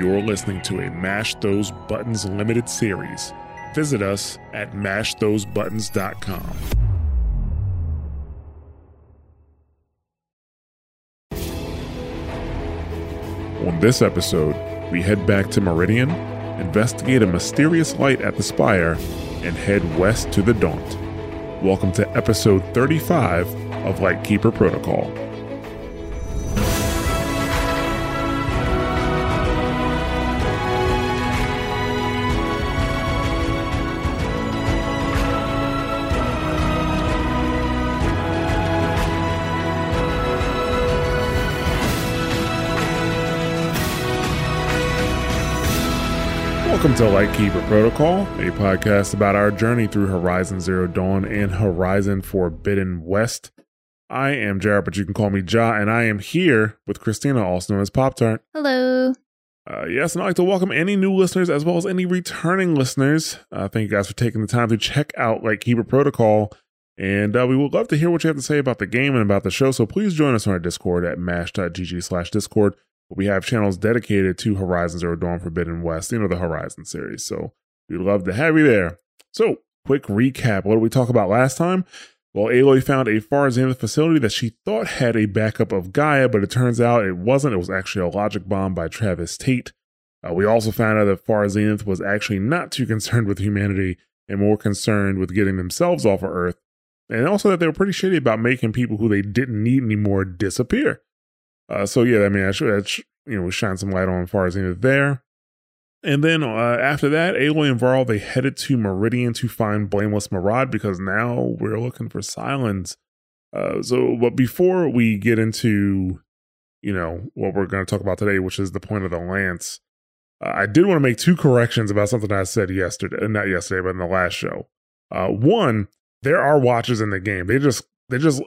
you're listening to a Mash Those Buttons limited series. Visit us at mashthosebuttons.com. On this episode, we head back to Meridian, investigate a mysterious light at the Spire, and head west to the Daunt. Welcome to episode 35 of Lightkeeper Protocol. Welcome to Lightkeeper Protocol, a podcast about our journey through Horizon Zero Dawn and Horizon Forbidden West. I am Jared, but you can call me Ja, and I am here with Christina, also known as Pop-Tart. Hello. Yes, and I'd like to welcome any new listeners as well as any returning listeners. Thank you guys for taking the time to check out Lightkeeper Protocol, and we would love to hear what you have to say about the game and about the show, so please join us on our Discord at mash.gg/discord. We have channels dedicated to Horizon Zero Dawn, Forbidden West, the Horizon series. So we'd love to have you there. So quick recap. What did we talk about last time? Well, Aloy found a Farzanth facility that she thought had a backup of Gaia, but it turns out it wasn't. It was actually a logic bomb by Travis Tate. We also found out that Farzanth was actually not too concerned with humanity and more concerned with getting themselves off of Earth. And also that they were pretty shitty about making people who they didn't need anymore disappear. We shine some light on Farzanth there. And then after that, Aloy and Varl, they headed to Meridian to find Blameless Marad because now we're looking for Sylens. But before we get into, what we're going to talk about today, which is the point of the Lance, I did want to make two corrections about something I said in the last show. One, there are Watchers in the game. They're just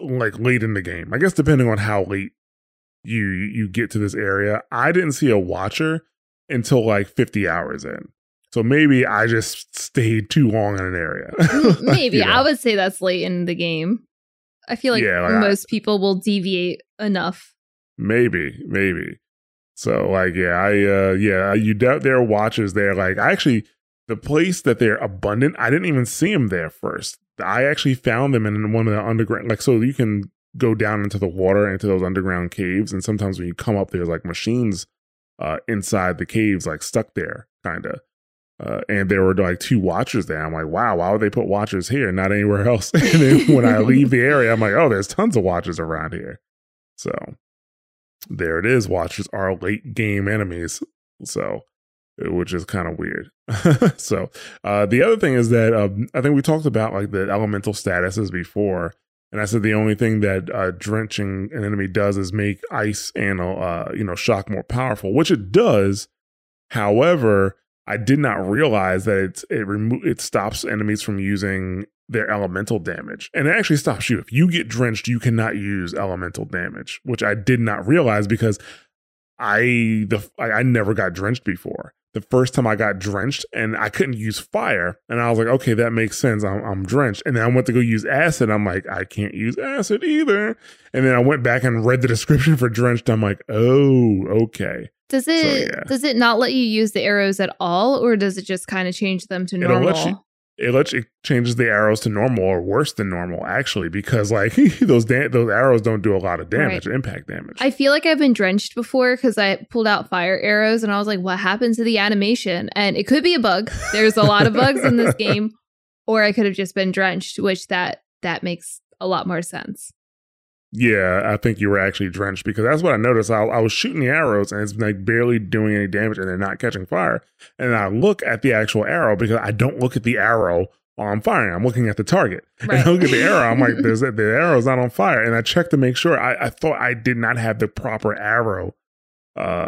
like late in the game. I guess depending on how late you get to this area. I didn't see a Watcher until 50 hours in. So maybe I just stayed too long in an area. Maybe. I would say that's late in the game. I feel most people will deviate enough. Maybe. So you doubt there are Watchers there. The place that they're abundant, I didn't even see them there first. I actually found them in one of the underground, so you can go down into the water, into those underground caves. And sometimes when you come up, there's machines inside the caves, stuck there, kind of. And there were 2 Watchers there. I'm like, wow, why would they put Watchers here and not anywhere else? And then when I leave the area, I'm like, oh, there's tons of Watchers around here. So there it is. Watchers are late game enemies. So, which is kind of weird. So the other thing is that I think we talked about the elemental statuses before. And I said the only thing that drenching an enemy does is make ice and shock more powerful, which it does. However, I did not realize that it stops enemies from using their elemental damage, and it actually stops you. If you get drenched, you cannot use elemental damage, which I did not realize because I never got drenched before. The first time I got drenched and I couldn't use fire. And I was like, okay, that makes sense. I'm drenched. And then I went to go use acid. I'm like, I can't use acid either. And then I went back and read the description for drenched. I'm like, oh, okay. Does it not let you use the arrows at all? Or does it just kind of change them to normal? It changes the arrows to normal or worse than normal, actually, because those arrows don't do a lot of damage, right. Impact damage. I feel like I've been drenched before because I pulled out fire arrows and I was like, what happened to the animation? And it could be a bug. There's a lot of bugs in this game. Or I could have just been drenched, which that makes a lot more sense. Yeah, I think you were actually drenched because that's what I noticed. I was shooting the arrows and it's barely doing any damage and they're not catching fire. And I look at the actual arrow because I don't look at the arrow while I'm firing. I'm looking at the target. Right. And I look at the arrow. I'm like, the arrow's not on fire. And I check to make sure. I thought I did not have the proper arrow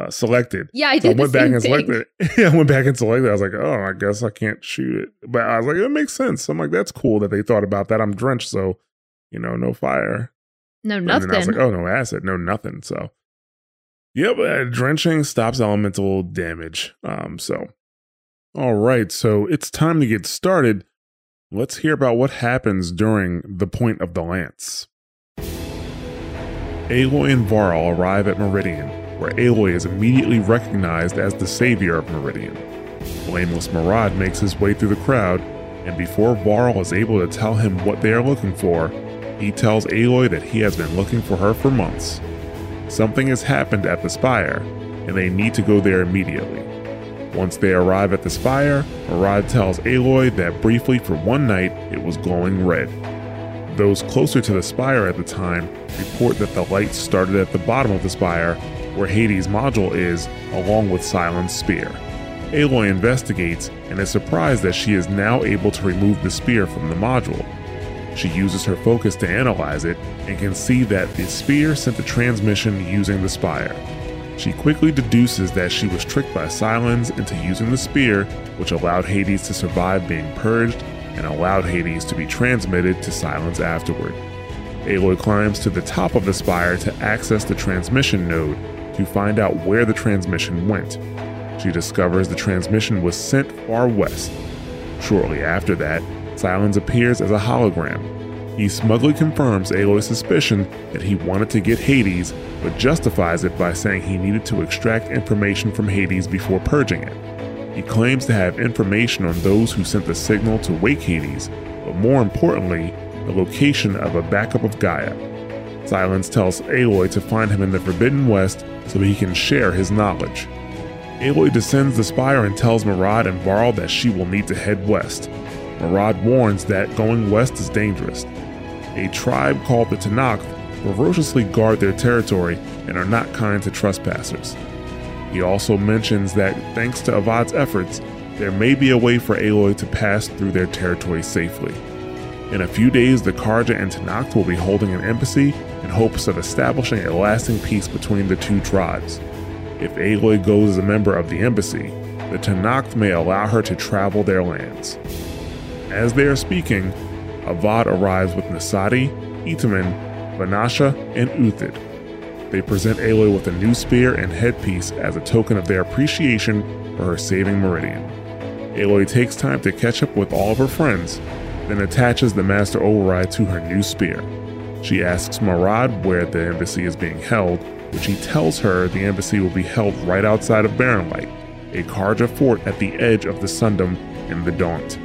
selected. Yeah, I did. So I went back and selected it. Yeah, I went back and selected it. I was like, oh, I guess I can't shoot it. But I was like, it makes sense. I'm like, that's cool that they thought about that. I'm drenched. So, no fire. No, nothing. And I was like, oh, no acid, no nothing. So, yep, drenching stops elemental damage. All right, so it's time to get started. Let's hear about what happens during the point of the lance. Aloy and Varl arrive at Meridian, where Aloy is immediately recognized as the savior of Meridian. Blameless Marad makes his way through the crowd, and before Varl is able to tell him what they are looking for, he tells Aloy that he has been looking for her for months. Something has happened at the Spire, and they need to go there immediately. Once they arrive at the Spire, Marad tells Aloy that briefly for one night it was glowing red. Those closer to the Spire at the time report that the lights started at the bottom of the Spire, where Hades' module is, along with Sylens' spear. Aloy investigates and is surprised that she is now able to remove the spear from the module. She uses her focus to analyze it and can see that the spear sent a transmission using the Spire. She quickly deduces that she was tricked by Sylens into using the spear, which allowed Hades to survive being purged and allowed Hades to be transmitted to Sylens afterward. Aloy climbs to the top of the Spire to access the transmission node to find out where the transmission went. She discovers the transmission was sent far west. Shortly after that, Sylens appears as a hologram. He smugly confirms Aloy's suspicion that he wanted to get Hades, but justifies it by saying he needed to extract information from Hades before purging it. He claims to have information on those who sent the signal to wake Hades, but more importantly, the location of a backup of Gaia. Sylens tells Aloy to find him in the Forbidden West so he can share his knowledge. Aloy descends the Spire and tells Marad and Varl that she will need to head west. Marad warns that going west is dangerous. A tribe called the Tenakth ferociously guard their territory and are not kind to trespassers. He also mentions that thanks to Avad's efforts, there may be a way for Aloy to pass through their territory safely. In a few days, the Carja and Tenakth will be holding an embassy in hopes of establishing a lasting peace between the two tribes. If Aloy goes as a member of the embassy, the Tenakth may allow her to travel their lands. As they are speaking, Avad arrives with Nasadi, Itamen, Vanasha, and Uthid. They present Aloy with a new spear and headpiece as a token of their appreciation for her saving Meridian. Aloy takes time to catch up with all of her friends, then attaches the Master Override to her new spear. She asks Marad where the embassy is being held, which he tells her the embassy will be held right outside of Baronlight, a Carja fort at the edge of the Sundom in the Daunt.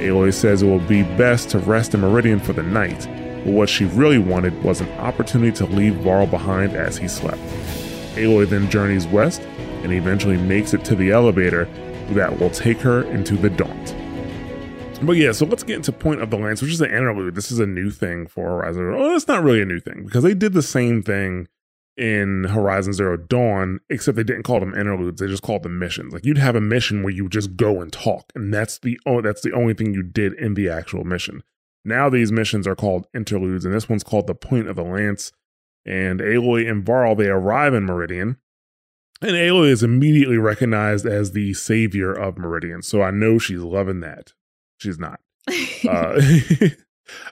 Aloy says it will be best to rest in Meridian for the night, but what she really wanted was an opportunity to leave Varl behind as he slept. Aloy then journeys west and eventually makes it to the elevator that will take her into the Daunt. But yeah, so let's get into Point of the Lance, which is an interlude. This is a new thing for Horizon. Well, it's not really a new thing because they did the same thing in Horizon Zero Dawn, except they didn't call them interludes, they just called them missions. Like, you'd have a mission where you just go and talk, and that's the only thing you did in the actual mission. Now these missions are called interludes, and this one's called the Point of the Lance. And Aloy and Varl, they arrive in Meridian, and Aloy is immediately recognized as the savior of Meridian, so I know she's loving that. She's not.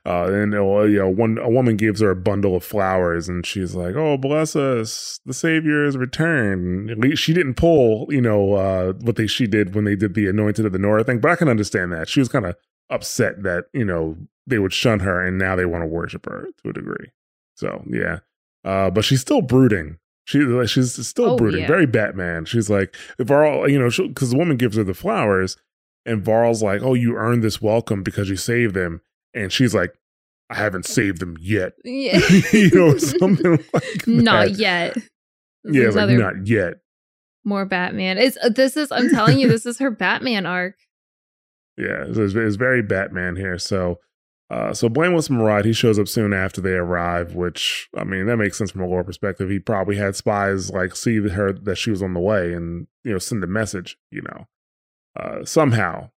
And you know, a woman gives her a bundle of flowers, and she's like, "Oh, bless us, the savior is returned." At least she didn't pull, what she did when they did the Anointed of the Nora thing. But I can understand that she was kind of upset that they would shun her, and now they want to worship her to a degree. So yeah, but she's still brooding. She's still brooding, yeah. Very Batman. She's like, if all because the woman gives her the flowers, and Varl's like, "Oh, you earned this welcome because you saved them." And she's like, "I haven't saved them yet." Yeah. Something like not that. Yet. Yeah, it's like, not yet. More Batman. I'm telling you, this is her Batman arc. Yeah, it's very Batman here. So Blameless Marad, he shows up soon after they arrive, which, I mean, that makes sense from a lore perspective. He probably had spies like see her that she was on the way and, send a message, somehow.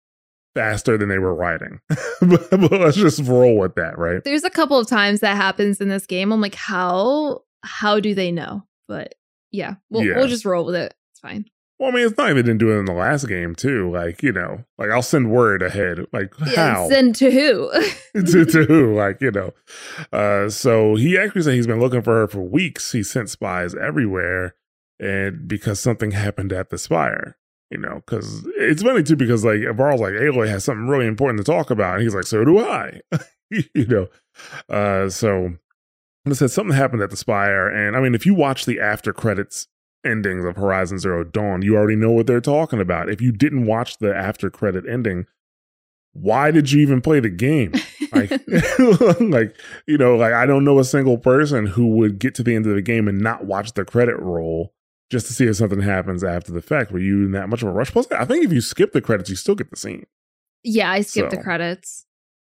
Faster than they were riding. but let's just roll with that, right? There's a couple of times that happens in this game. I'm like, how do they know? But yeah, we'll just roll with it. It's fine. Well, I mean, it's not even doing it in the last game too. I'll send word ahead. Like, yeah, how? Send to who? to who? So he actually said he's been looking for her for weeks. He sent spies everywhere, and because something happened at the Spire. Because it's funny too, because like Varl's like, Aloy has something really important to talk about, and he's like, so do I. So I said something happened at the Spire, and I mean, if you watch the after credits endings of Horizon Zero Dawn, you already know what they're talking about. If you didn't watch the after credit ending, why did you even play the game? Like, like, you know, like, I don't know a single person who would get to the end of the game and not watch the credit roll just to see if something happens after the fact. Were you in that much of a rush? Plus, I think if you skip the credits, you still get the scene. Yeah, I skipped the credits.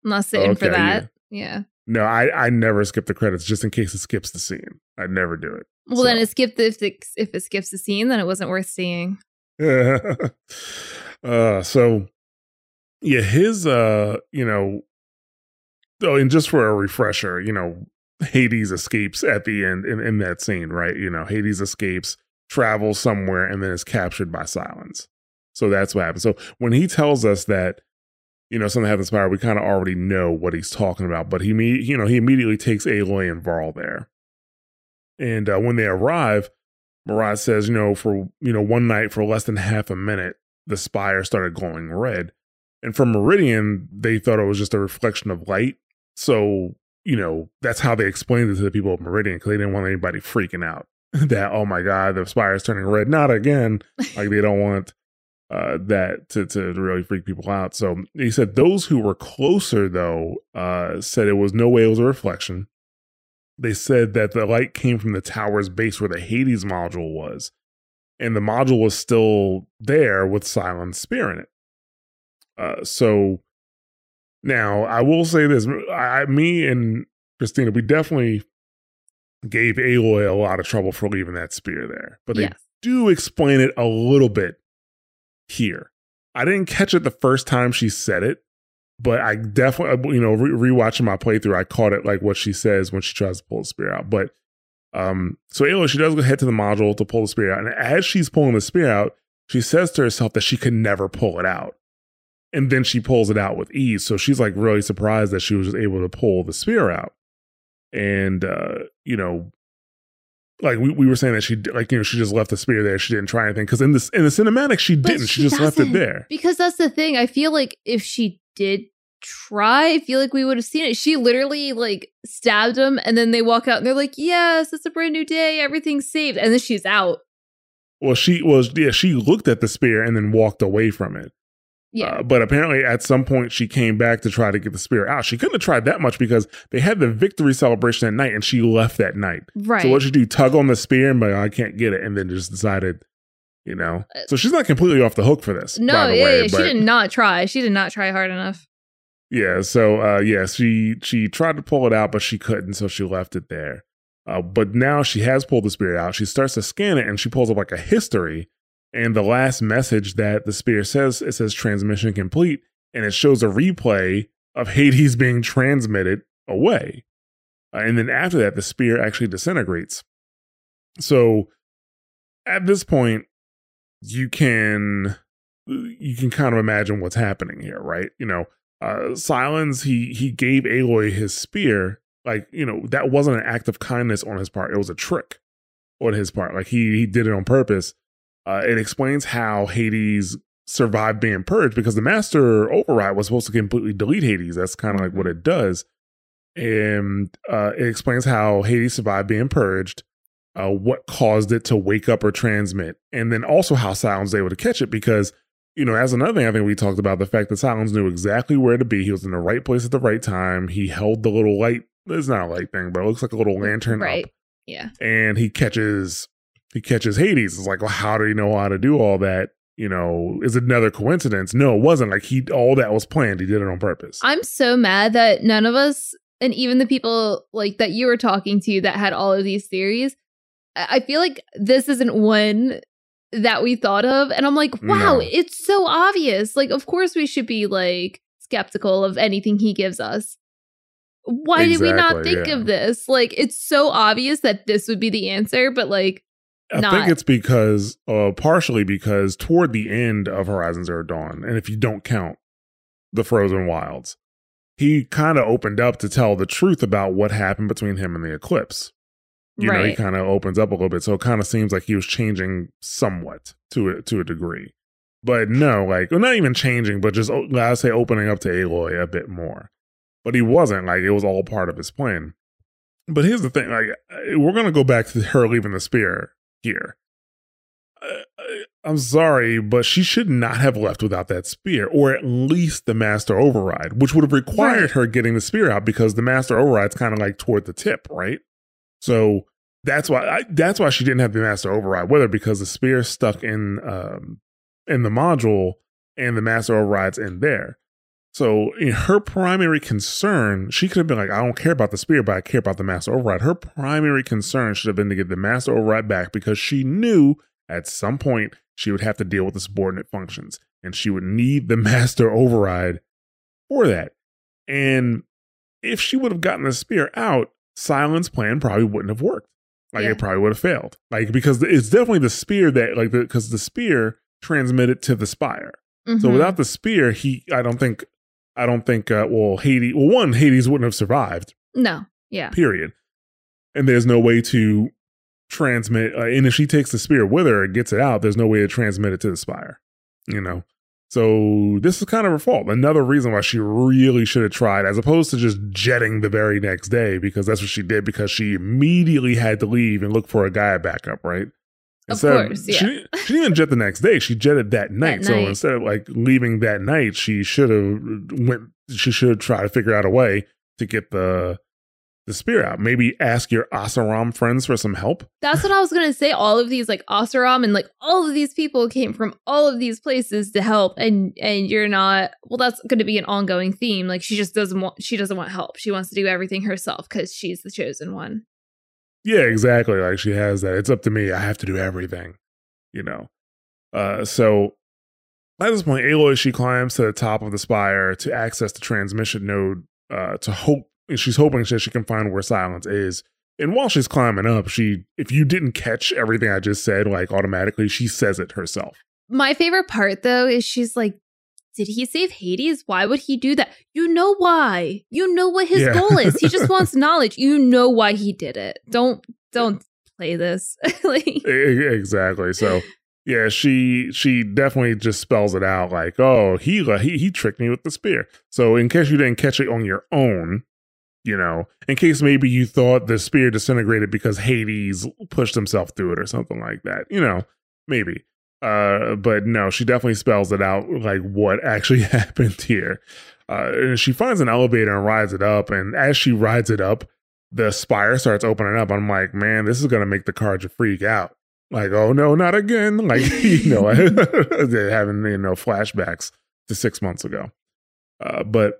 Unless they're in for that. Yeah. No, I never skip the credits just in case it skips the scene. I never do it. Well, then it skipped if it skips the scene, then it wasn't worth seeing. So, yeah, his, you know, oh, and just for a refresher, you know, Hades escapes at the end in that scene, right? You know, Hades escapes, travels somewhere, and then is captured by Sylens. So that's what happens. So when he tells us that, you know, something happens to Spire, we kind of already know what he's talking about. But he immediately takes Aloy and Varl there. And when they arrive, Marad says, you know, one night for less than half a minute, the Spire started glowing red. And from Meridian, they thought it was just a reflection of light. So, you know, that's how they explained it to the people of Meridian, because they didn't want anybody freaking out that, oh my God, the Spire is turning red. Not again. Like, they don't want that to really freak people out. So he said those who were closer, though, said it was no way it was a reflection. They said that the light came from the tower's base where the Hades module was. And the module was still there with Sylens' spear in it. So now I will say this, me and Christina, we definitely gave Aloy a lot of trouble for leaving that spear there, but they do explain it a little bit here. I didn't catch it the first time she said it, but I definitely, you know, rewatching my playthrough, I caught it, like what she says when she tries to pull the spear out. But so Aloy, she does go head to the module to pull the spear out. And as she's pulling the spear out, she says to herself that she could never pull it out. And then she pulls it out with ease. So she's like really surprised that she was just able to pull the spear out. And, you know, like we were saying that she, like, you know, she just left the spear there. She didn't try anything. Because in the cinematic, she didn't. She just left it there. Because that's the thing. I feel like if she did try, I feel like we would have seen it. She literally like stabbed him and then they walk out and they're like, yes, it's a brand new day. Everything's saved. And then she's out. Well, she looked at the spear and then walked away from it. Yeah. But apparently at some point she came back to try to get the spear out. She couldn't have tried that much because they had the victory celebration at night and she left that night. Right. So what she do? Tug on the spear and be like, oh, I can't get it. And then just decided, you know. So she's not completely off the hook for this. No, by the way, she did not try. She did not try hard enough. Yeah. So, she tried to pull it out, but she couldn't. So she left it there. But now she has pulled the spear out. She starts to scan it and she pulls up like a history. And the last message that the spear says, it says transmission complete. And it shows a replay of Hades being transmitted away. And then after that, the spear actually disintegrates. So at this point, you can kind of imagine what's happening here, right? You know, Sylens, he gave Aloy his spear. Like, you know, that wasn't an act of kindness on his part. It was a trick on his part. Like, he did it on purpose. It explains how Hades survived being purged, because the Master Override was supposed to completely delete Hades. That's kind of like what it does. And it explains how Hades survived being purged, what caused it to wake up or transmit, and then also how Sylens was able to catch it, because, you know, that's another thing I think we talked about, the fact that Sylens knew exactly where to be. He was in the right place at the right time. He held the little light. It's not a light thing, but it looks like a little lantern up. Yeah. And he catches Hades. It's like, well, how do you know how to do all that? You know, is it another coincidence? No, it wasn't. Like, all that was planned. He did it on purpose. I'm so mad that none of us, and even the people like that you were talking to that had all of these theories, I feel like this isn't one that we thought of. And I'm like, wow, It's so obvious. Like, of course we should be like skeptical of anything he gives us. Why did we not think of this? Like, it's so obvious that this would be the answer, but like, I think it's because, partially because toward the end of Horizon Zero Dawn, and if you don't count the Frozen Wilds, he kind of opened up to tell the truth about what happened between him and the Eclipse. You know, he kind of opens up a little bit. So it kind of seems like he was changing somewhat to a degree. But no, like, well, not even changing, but just, I say, opening up to Aloy a bit more. But he wasn't. Like, it was all part of his plan. But here's the thing. Like, we're going to go back to her leaving the spear here, I'm sorry, but she should not have left without that spear, or at least the Master Override, which would have required her getting the spear out, because the Master Override's kind of like toward the tip, right? So that's why she didn't have the Master Override, whether because the spear's stuck in the module and the Master Override's in there. So in her primary concern, she could have been like, I don't care about the spear, but I care about the Master Override. Her primary concern should have been to get the Master Override back, because she knew at some point she would have to deal with the subordinate functions, and she would need the Master Override for that. And if she would have gotten the spear out, Sylens' plan probably wouldn't have worked. Like, it probably would have failed. Like, because it's definitely the spear that, like, because the spear transmitted to the Spire. Mm-hmm. So without the spear, Hades wouldn't have survived. No. Yeah. Period. And there's no way to transmit, and if she takes the spear with her and gets it out, there's no way to transmit it to the Spire, you know? So this is kind of her fault. Another reason why she really should have tried, as opposed to just jetting the very next day, because that's what she did, because she immediately had to leave and look for a Gaia backup, right? Of course, yeah. She didn't jet the next day. She jetted that night. So instead of like leaving that night, she should try to figure out a way to get the spear out. Maybe ask your Asaram friends for some help. That's what I was gonna say. All of these like Asaram and like all of these people came from all of these places to help, and you're not. Well, that's gonna be an ongoing theme. Like, she just doesn't want help. She wants to do everything herself because she's the chosen one. Yeah, exactly. Like, she has that. It's up to me. I have to do everything, you know. So at this point, Aloy, she climbs to the top of the Spire to access the transmission node. She's hoping that she can find where Sylens is. And while she's climbing up, if you didn't catch everything I just said, like, automatically, she says it herself. My favorite part, though, is she's like, did he save Hades? Why would he do that? You know why. You know what his goal is. He just wants knowledge. You know why he did it. Don't play this. Exactly. So yeah, she definitely just spells it out like, oh, he tricked me with the spear. So in case you didn't catch it on your own, you know, in case maybe you thought the spear disintegrated because Hades pushed himself through it or something like that, you know, maybe. But no, she definitely spells it out like what actually happened here. And she finds an elevator and rides it up. And as she rides it up, the Spire starts opening up. I'm like, man, this is going to make the Carja freak out. Like, oh no, not again. Like, you know, having, you know, flashbacks to 6 months ago. But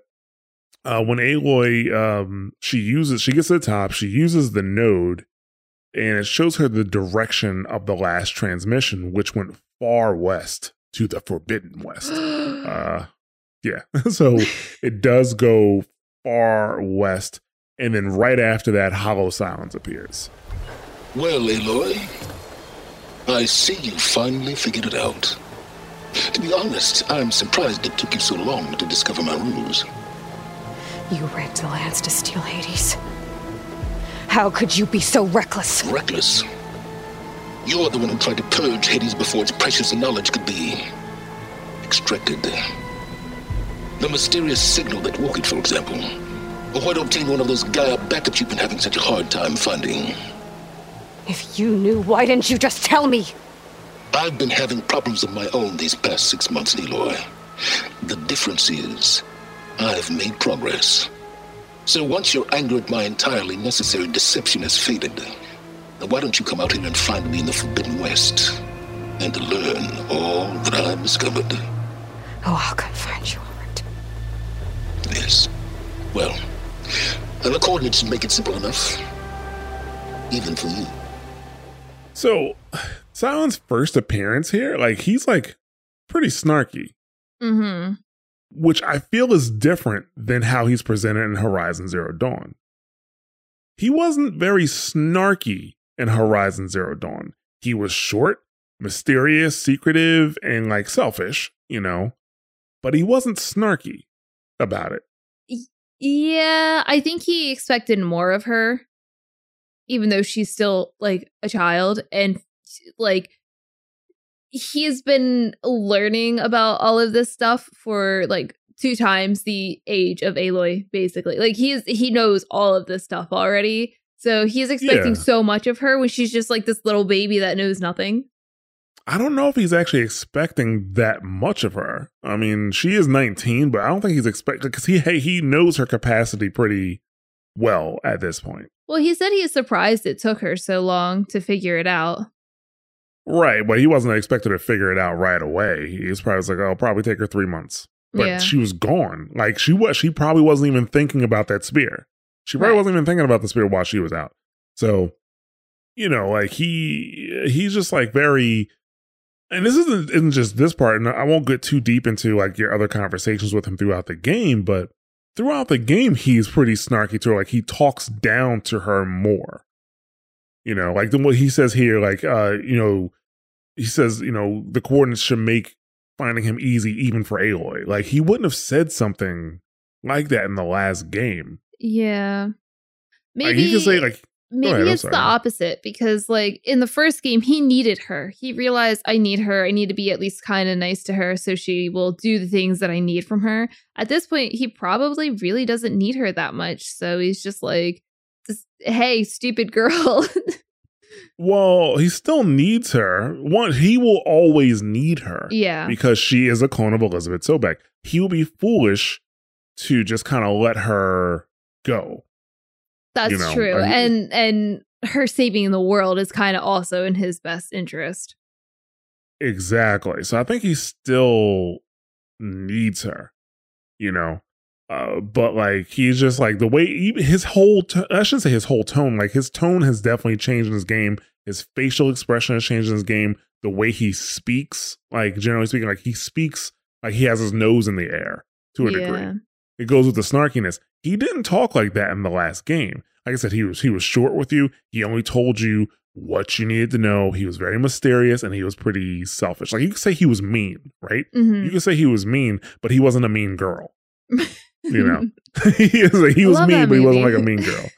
when Aloy, she gets to the top, she uses the node, and it shows her the direction of the last transmission, which went far west to the Forbidden West. Yeah. So it does go far west. And then right after that, Hollow Sylens appears. Well, Aloy, I see you finally figured it out. To be honest, I'm surprised it took you so long to discover my ruse. You rigged the lands to steal Hades. How could you be so reckless? Reckless? You're the one who tried to purge Hades before its precious knowledge could be extracted. The mysterious signal that woke it, for example. Or why obtain one of those Gaia backups you've been having such a hard time finding? If you knew, why didn't you just tell me? I've been having problems of my own these past 6 months, Aloy. The difference is, I've made progress. So once your anger at my entirely necessary deception has faded, now why don't you come out here and find me in the Forbidden West and learn all that I've discovered? Oh, I'll come find you, Avad. Yes. Well, the coordinates make it simple enough, even for you. So, Sylens' first appearance here, like, he's like pretty snarky. Mm-hmm. Which I feel is different than how he's presented in Horizon Zero Dawn. He wasn't very snarky in Horizon Zero Dawn. He was short, mysterious, secretive, and like selfish, you know, but he wasn't snarky about it. Yeah, I think he expected more of her, even though she's still like a child, and like, he's been learning about all of this stuff for like 2 times the age of Aloy, basically. Like, he knows all of this stuff already. So he's expecting so much of her when she's just like this little baby that knows nothing. I don't know if he's actually expecting that much of her. I mean, she is 19, but I don't think he's expecting, because he knows her capacity pretty well at this point. Well, he said he is surprised it took her so long to figure it out. Right, but he wasn't expected to figure it out right away. He was probably like, "I'll probably take her 3 months," but yeah. She was gone. Like she probably wasn't even thinking about that spear. She probably wasn't even thinking about the spear while she was out. So, you know, like he's just like very. And this isn't just this part, and I won't get too deep into like your other conversations with him throughout the game, but throughout the game, he's pretty snarky to her. Like he talks down to her more, you know, like what he says here, like, you know, he says, you know, the coordinates should make finding him easy even for Aloy. Like he wouldn't have said something like that in the last game. Yeah. Maybe like, he could say like, maybe it's the opposite, because like in the first game, he needed her. He realized, I need her. I need to be at least kind of nice to her so she will do the things that I need from her. At this point, he probably really doesn't need her that much. So he's just like, hey, stupid girl. Well, he still needs her. One, he will always need her. Yeah. Because she is a clone of Elizabeth Sobeck. He will be foolish to just kind of let her go. That's true. Like, and her saving the world is kind of also in his best interest. Exactly. So I think he still needs her, you know, but like he's just like the way his whole I shouldn't say his whole tone, like his tone has definitely changed in this game. His facial expression has changed in this game. The way he speaks, like generally speaking, like he speaks like he has his nose in the air to a degree. It goes with the snarkiness. He didn't talk like that in the last game. Like I said, he was short with you. He only told you what you needed to know. He was very mysterious and he was pretty selfish. Like you could say he was mean, right? Mm-hmm. You could say he was mean, but he wasn't a mean girl. You know, he was mean, but he wasn't like a mean girl.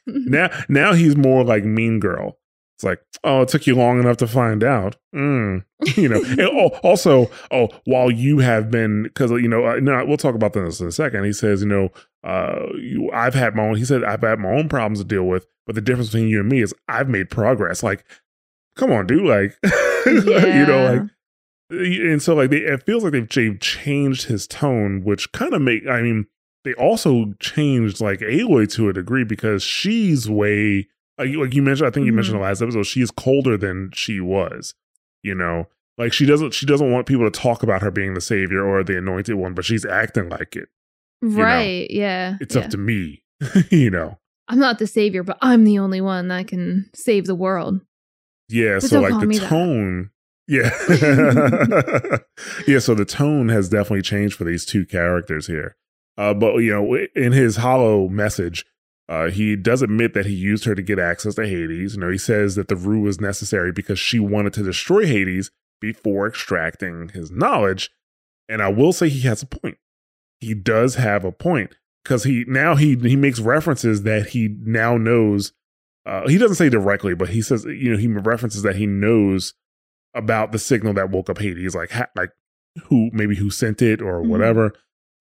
Now he's more like mean girl. It's like, oh, it took you long enough to find out. You know, and, while you have been, because, you know, we'll talk about this in a second. He says, you know, I've had my own problems to deal with, but the difference between you and me is I've made progress. Like, come on, dude. Like, you know, like, and so like, it feels like they've changed his tone, which kind of they also changed like Aloy to a degree, because she's way. Like you mentioned, I think you mentioned the last episode, she is colder than she was, you know, like she doesn't want people to talk about her being the savior or the anointed one, but she's acting like it. Right. You know? Yeah. It's up to me, you know, I'm not the savior, but I'm the only one that can save the world. Yeah. But so like the tone. That. Yeah. Yeah. So the tone has definitely changed for these two characters here. But you know, in his hollow message, he does admit that he used her to get access to Hades. You know, he says that the rue was necessary because she wanted to destroy Hades before extracting his knowledge. And I will say he has a point. He does have a point, because he makes references that he now knows. He doesn't say directly, but he says, you know, he references that he knows about the signal that woke up Hades, like who sent it or whatever.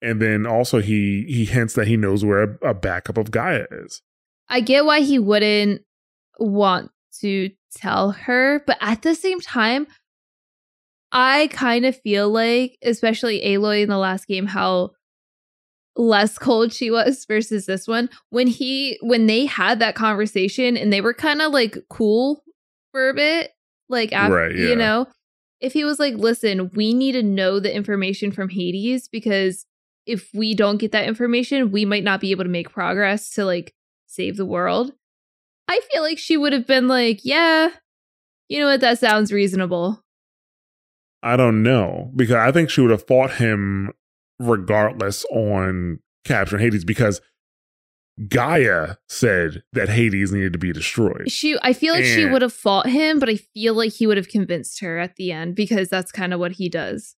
And then also he hints that he knows where a backup of Gaia is. I get why he wouldn't want to tell her, but at the same time, I kind of feel like, especially Aloy in the last game, how less cold she was versus this one. When they had that conversation and they were kind of like cool for a bit, like after, you know, if he was like, listen, we need to know the information from Hades, because if we don't get that information, we might not be able to make progress to like save the world. I feel like she would have been like, yeah, you know what? That sounds reasonable. I don't know, because I think she would have fought him regardless on capturing Hades, because Gaia said that Hades needed to be destroyed. I feel like she would have fought him, but I feel like he would have convinced her at the end, because that's kind of what he does.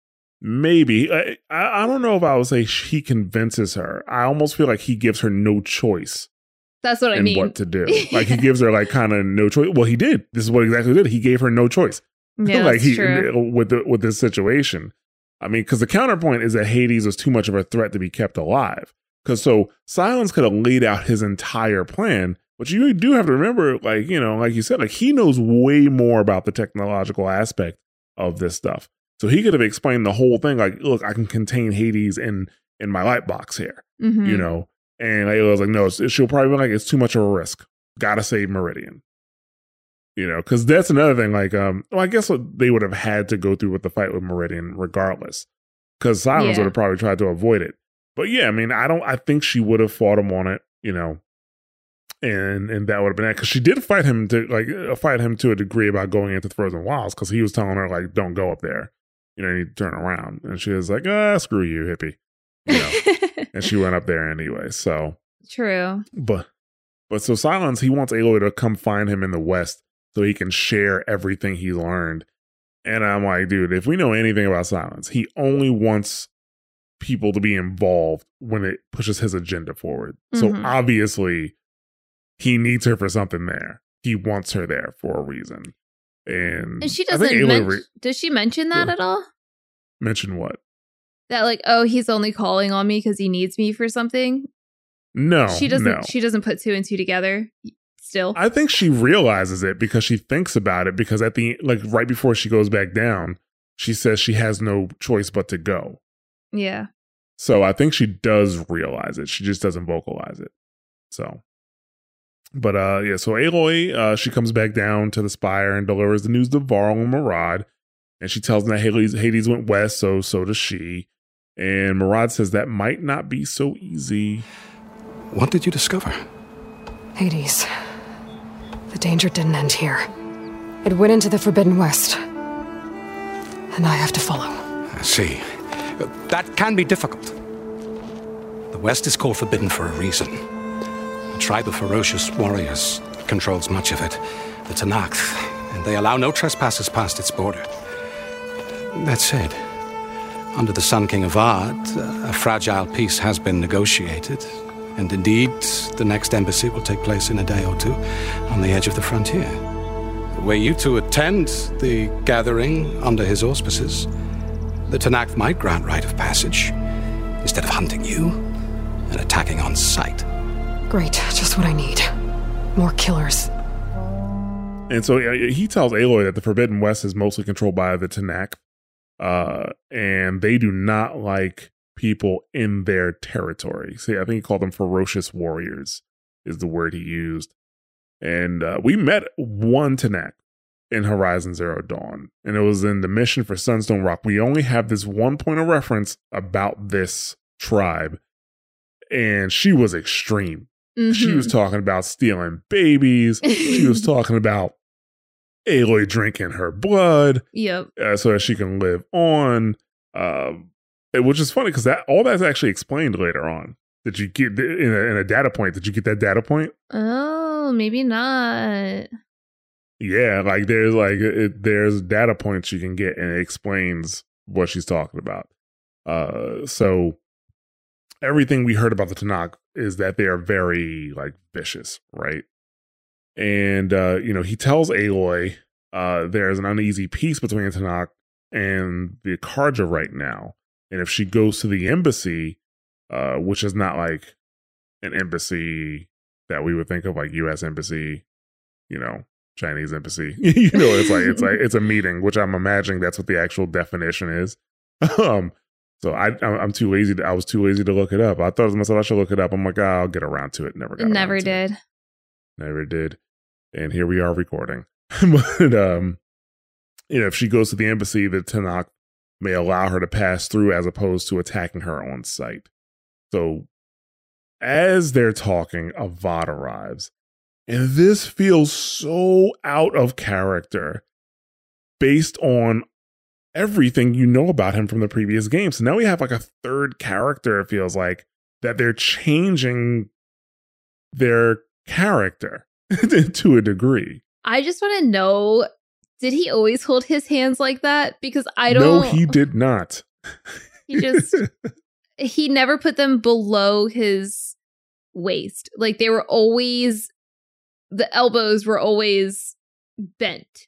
Maybe. I don't know if I would say he convinces her. I almost feel like he gives her no choice. That's what I mean. What to do. Like he gives her like kind of no choice. Well, he did. This is what exactly he did. He gave her no choice. Yeah, like that's true. With this situation. I mean, because the counterpoint is that Hades was too much of a threat to be kept alive. Because so Sylens could have laid out his entire plan. But you do have to remember, like, you know, like you said, like he knows way more about the technological aspect of this stuff. So he could have explained the whole thing, like, look, I can contain Hades in my light box here, mm-hmm. you know? And I was like, no, she'll probably be like, it's too much of a risk. Gotta save Meridian. You know, because that's another thing, like, well, I guess what they would have had to go through with the fight with Meridian regardless, because Sylens would have probably tried to avoid it. But yeah, I mean, I think she would have fought him on it, you know, and that would have been that, because she did fight him to, like, fight him to a degree about going into the Frozen Wilds, because he was telling her, like, don't go up there. You know, you need to turn around. And she was like, ah, screw you, hippie. You know? And she went up there anyway, so. True. But so Sylens, he wants Aloy to come find him in the West so he can share everything he learned. And I'm like, dude, if we know anything about Sylens, he only wants people to be involved when it pushes his agenda forward. Mm-hmm. So obviously, he needs her for something there. He wants her there for a reason. And she doesn't does she mention that at all? Mention what? That, like, oh, he's only calling on me because he needs me for something? No. She doesn't put two and two together still. I think she realizes it because she thinks about it, because at the, like, right before she goes back down, she says she has no choice but to go. Yeah. So I think she does realize it. She just doesn't vocalize it. So but yeah, so Aloy, she comes back down to the Spire and delivers the news to Varl and Marad, and she tells them that Hades went west, so does she. And Marad says that might not be so easy. What did you discover? Hades. The danger didn't end here. It went into the Forbidden West. And I have to follow. I see. That can be difficult. The West is called forbidden for a reason. A tribe of ferocious warriors controls much of it, the Tenakth, and they allow no trespassers past its border. That said, under the Sun King Avad, a fragile peace has been negotiated, and indeed, the next embassy will take place in a day or two on the edge of the frontier, where you two attend the gathering under his auspices. The Tenakth might grant rite of passage, instead of hunting you and attacking on sight. Great, just what I need. More killers. And so he tells Aloy that the Forbidden West is mostly controlled by the Tenakth, and they do not like people in their territory. See, I think he called them ferocious warriors is the word he used. And we met one Tenakth in Horizon Zero Dawn, and it was in the mission for Sunstone Rock. We only have this one point of reference about this tribe, and she was extreme. Mm-hmm. She was talking about stealing babies. She was talking about Aloy drinking her blood, yep, so that she can live on. Which is funny because that all that's actually explained later on. Did you get in a data point? Did you get that data point? Oh, maybe not. Yeah, like there's data points you can get, and it explains what she's talking about. So everything we heard about the Tenakth is that they are very, like, vicious, right? And, you know, he tells Aloy there's an uneasy peace between the Tenakth and the Carja right now. And if she goes to the embassy, which is not like an embassy that we would think of, like U.S. embassy, you know, Chinese embassy, you know, it's like it's a meeting, which I'm imagining that's what the actual definition is. So I'm too lazy. I was too lazy to look it up. I thought to myself, I should look it up. I'm like, I'll get around to it. Never did. And here we are recording. But, you know, if she goes to the embassy, the Tenakth may allow her to pass through as opposed to attacking her on sight. So as they're talking, Avad arrives. And this feels so out of character based on everything you know about him from the previous game. So now we have like a third character, it feels like, that they're changing their character to a degree. I just want to know, did he always hold his hands like that? Because I don't... No, he did not. He just... he never put them below his waist. Like, they were always... The elbows were always bent.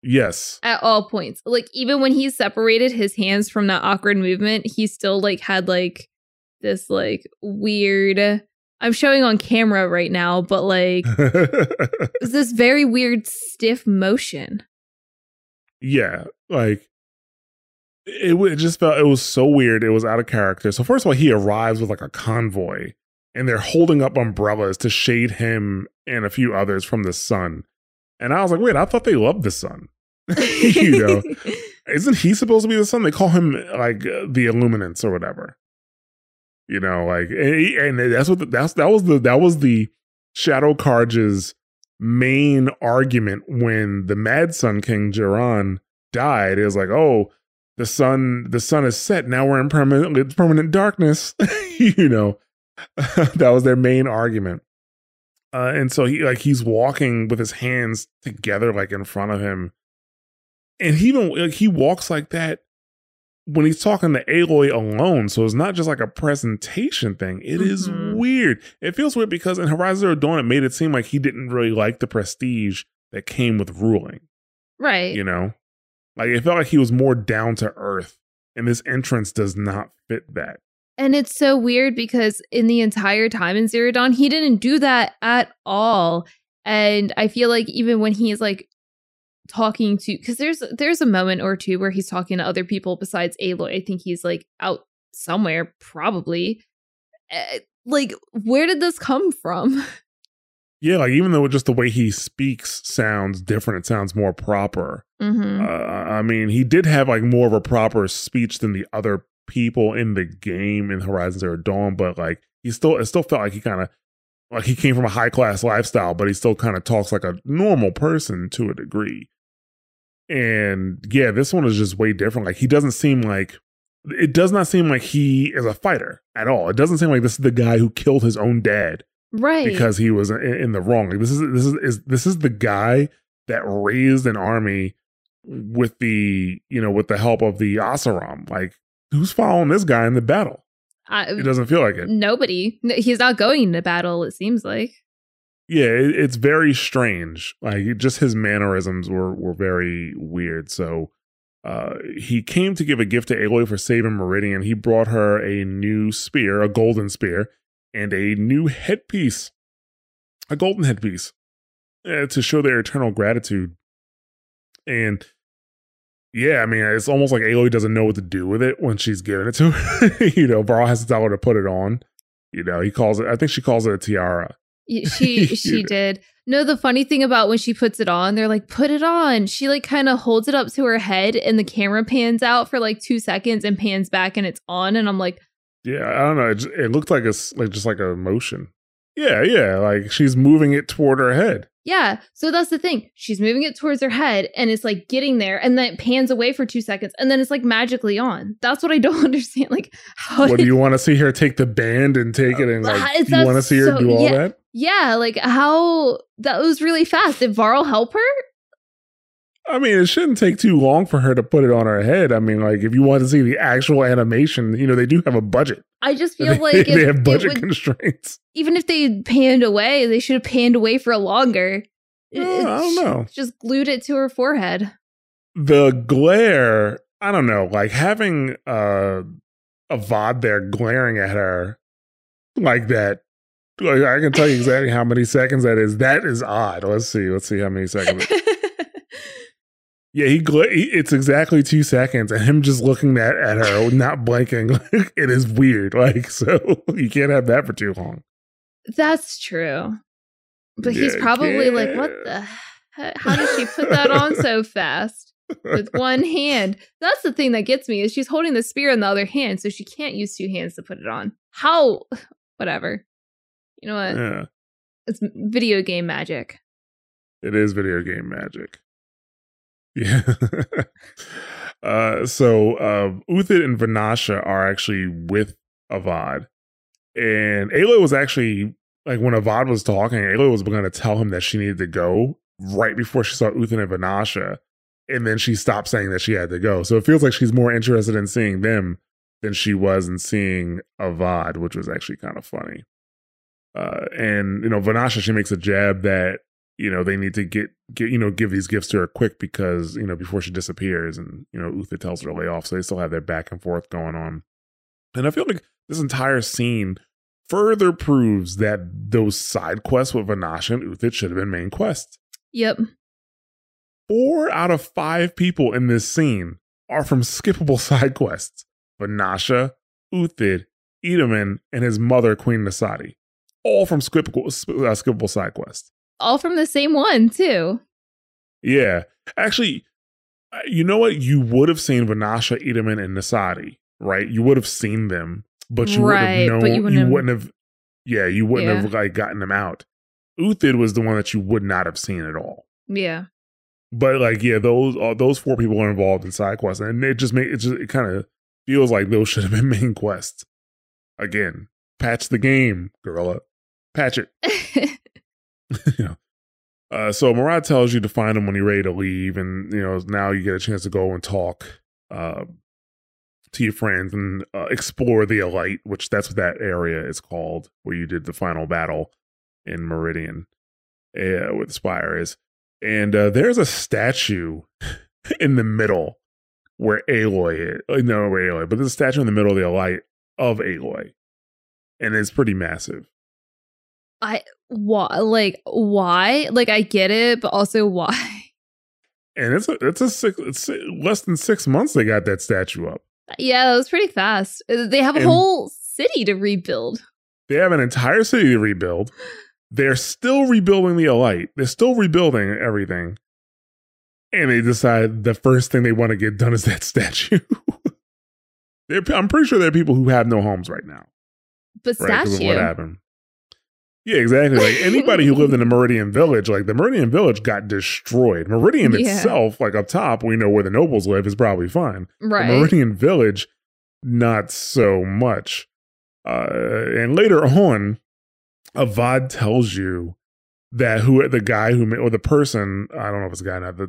Yes. At all points. Like, even when he separated his hands from that awkward movement, he still, like, had, like, this, like, weird... I'm showing on camera right now, but, like, it was this very weird stiff motion. yeah, like it just felt, it was so weird. It was out of character. So first of all, he arrives with like a convoy and they're holding up umbrellas to shade him and a few others from the sun. And I was like, wait, I thought they loved the sun. You know, isn't he supposed to be the sun? They call him like the Illuminance or whatever. You know, like, and that's what the, that was the Shadow Carja's main argument when the Mad Sun King Jiran died. It was like, oh, the sun is set. Now we're in permanent darkness. You know, that was their main argument. And so he's walking with his hands together, like in front of him. And he walks like that when he's talking to Aloy alone. So it's not just like a presentation thing. It is weird. It feels weird because in Horizon Zero Dawn, it made it seem like he didn't really like the prestige that came with ruling. Right. You know, like it felt like he was more down to earth, and this entrance does not fit that. And it's so weird because in the entire time in Zero Dawn, he didn't do that at all. And I feel like even when he's like talking to, because there's a moment or two where he's talking to other people besides Aloy. I think he's like out somewhere, probably. Like, where did this come from? Yeah, like even though just the way he speaks sounds different, it sounds more proper. Mm-hmm. I mean, he did have like more of a proper speech than the other people in the game in Horizon Zero Dawn, but like it still felt like he kind of like he came from a high class lifestyle, but he still kind of talks like a normal person to a degree. And yeah, this one is just way different. Like it does not seem like he is a fighter at all. It doesn't seem like this is the guy who killed his own dad, right? Because he was in the wrong. Like this is the guy that raised an army with the, you know, with the help of the Asaram. Like, who's following this guy in the battle? It doesn't feel like it. Nobody. He's not going into battle, it seems like. Yeah, it's very strange. Like, just his mannerisms were very weird. So he came to give a gift to Aloy for saving Meridian. He brought her a new spear, a golden spear, and a new headpiece. A golden headpiece. To show their eternal gratitude. And yeah, I mean, it's almost like Aloy doesn't know what to do with it when she's giving it to her. You know, Varl has to tell her to put it on. You know, he calls it, I think she calls it a tiara. She did. No, the funny thing about when she puts it on, they're like, put it on. She like kind of holds it up to her head and the camera pans out for like 2 seconds and pans back and it's on. And I'm like, yeah, I don't know. It looked like it's like just like a motion. Yeah. Like she's moving it toward her head. Yeah. So that's the thing. She's moving it towards her head and it's like getting there and then it pans away for 2 seconds and then it's like magically on. That's what I don't understand. Like, how do you want to see her take the band and take it and like, do you want to see her do all that? Yeah. Like how that was really fast. Did Varl help her? I mean, it shouldn't take too long for her to put it on her head. I mean, like if you want to see the actual animation, you know, they do have a budget. I just feel like they have budget constraints. Even if they panned away, they should have panned away for longer. I don't know. Just glued it to her forehead. The glare, I don't know, like having Avad there glaring at her like that. Like, I can tell you exactly how many seconds that is. That is odd. Let's see how many seconds. Yeah, it's exactly 2 seconds, and him just looking at her, not blinking, it is weird. Like, so you can't have that for too long. That's true. But yeah, he's probably like, what the heck? How did she put that on so fast? With one hand. That's the thing that gets me, is she's holding the spear in the other hand, so she can't use two hands to put it on. How? Whatever. You know what? Yeah. It's video game magic. It is video game magic. Yeah. Uthid and Vanasha are actually with Avad. And Aloy was actually, like when Avad was talking, Aloy was going to tell him that she needed to go right before she saw Uthid and Vanasha. And then she stopped saying that she had to go. So it feels like she's more interested in seeing them than she was in seeing Avad, which was actually kind of funny. And, you know, Vanasha, she makes a jab that, you know, they need to get, you know, give these gifts to her quick because, you know, before she disappears, and, you know, Uthid tells her to lay off. So they still have their back and forth going on. And I feel like this entire scene further proves that those side quests with Vanasha and Uthid should have been main quests. Yep. 4 out of 5 people in this scene are from skippable side quests: Vanasha, Uthid, Itamen, and his mother, Queen Nasadi. All from skippable side quests. All from the same one, too. Yeah. Actually, you know what? You would have seen Vanasha, Itamen, and Nasadi, right? You would have seen them, but you wouldn't have known. You wouldn't have like gotten them out. Uthid was the one that you would not have seen at all. Yeah. But like, yeah, those 4 people are involved in side quests, and it kind of feels like those should have been main quests. Again, patch the game, gorilla. Patch it. Yeah. So Marad tells you to find him when you're ready to leave, and you know now you get a chance to go and talk to your friends and explore the Elite, which that's what that area is called, where you did the final battle in Meridian, where the Spire is. And there's a statue in the middle where Aloy is. But there's a statue in the middle of the Elite of Aloy, and it's pretty massive. Why? Like, I get it, but also why? And it's less than 6 months they got that statue up. Yeah, that was pretty fast. They have a whole city to rebuild. They have an entire city to rebuild. They're still rebuilding the Elite. They're still rebuilding everything. And they decide the first thing they want to get done is that statue. I'm pretty sure there are people who have no homes right now. But right? Statue. What happened? Yeah, exactly. Like anybody who lived in the Meridian Village, like the Meridian Village got destroyed. Meridian itself, like up top, we know where the nobles live, is probably fine. Right. The Meridian Village, not so much. And later on, Avad tells you that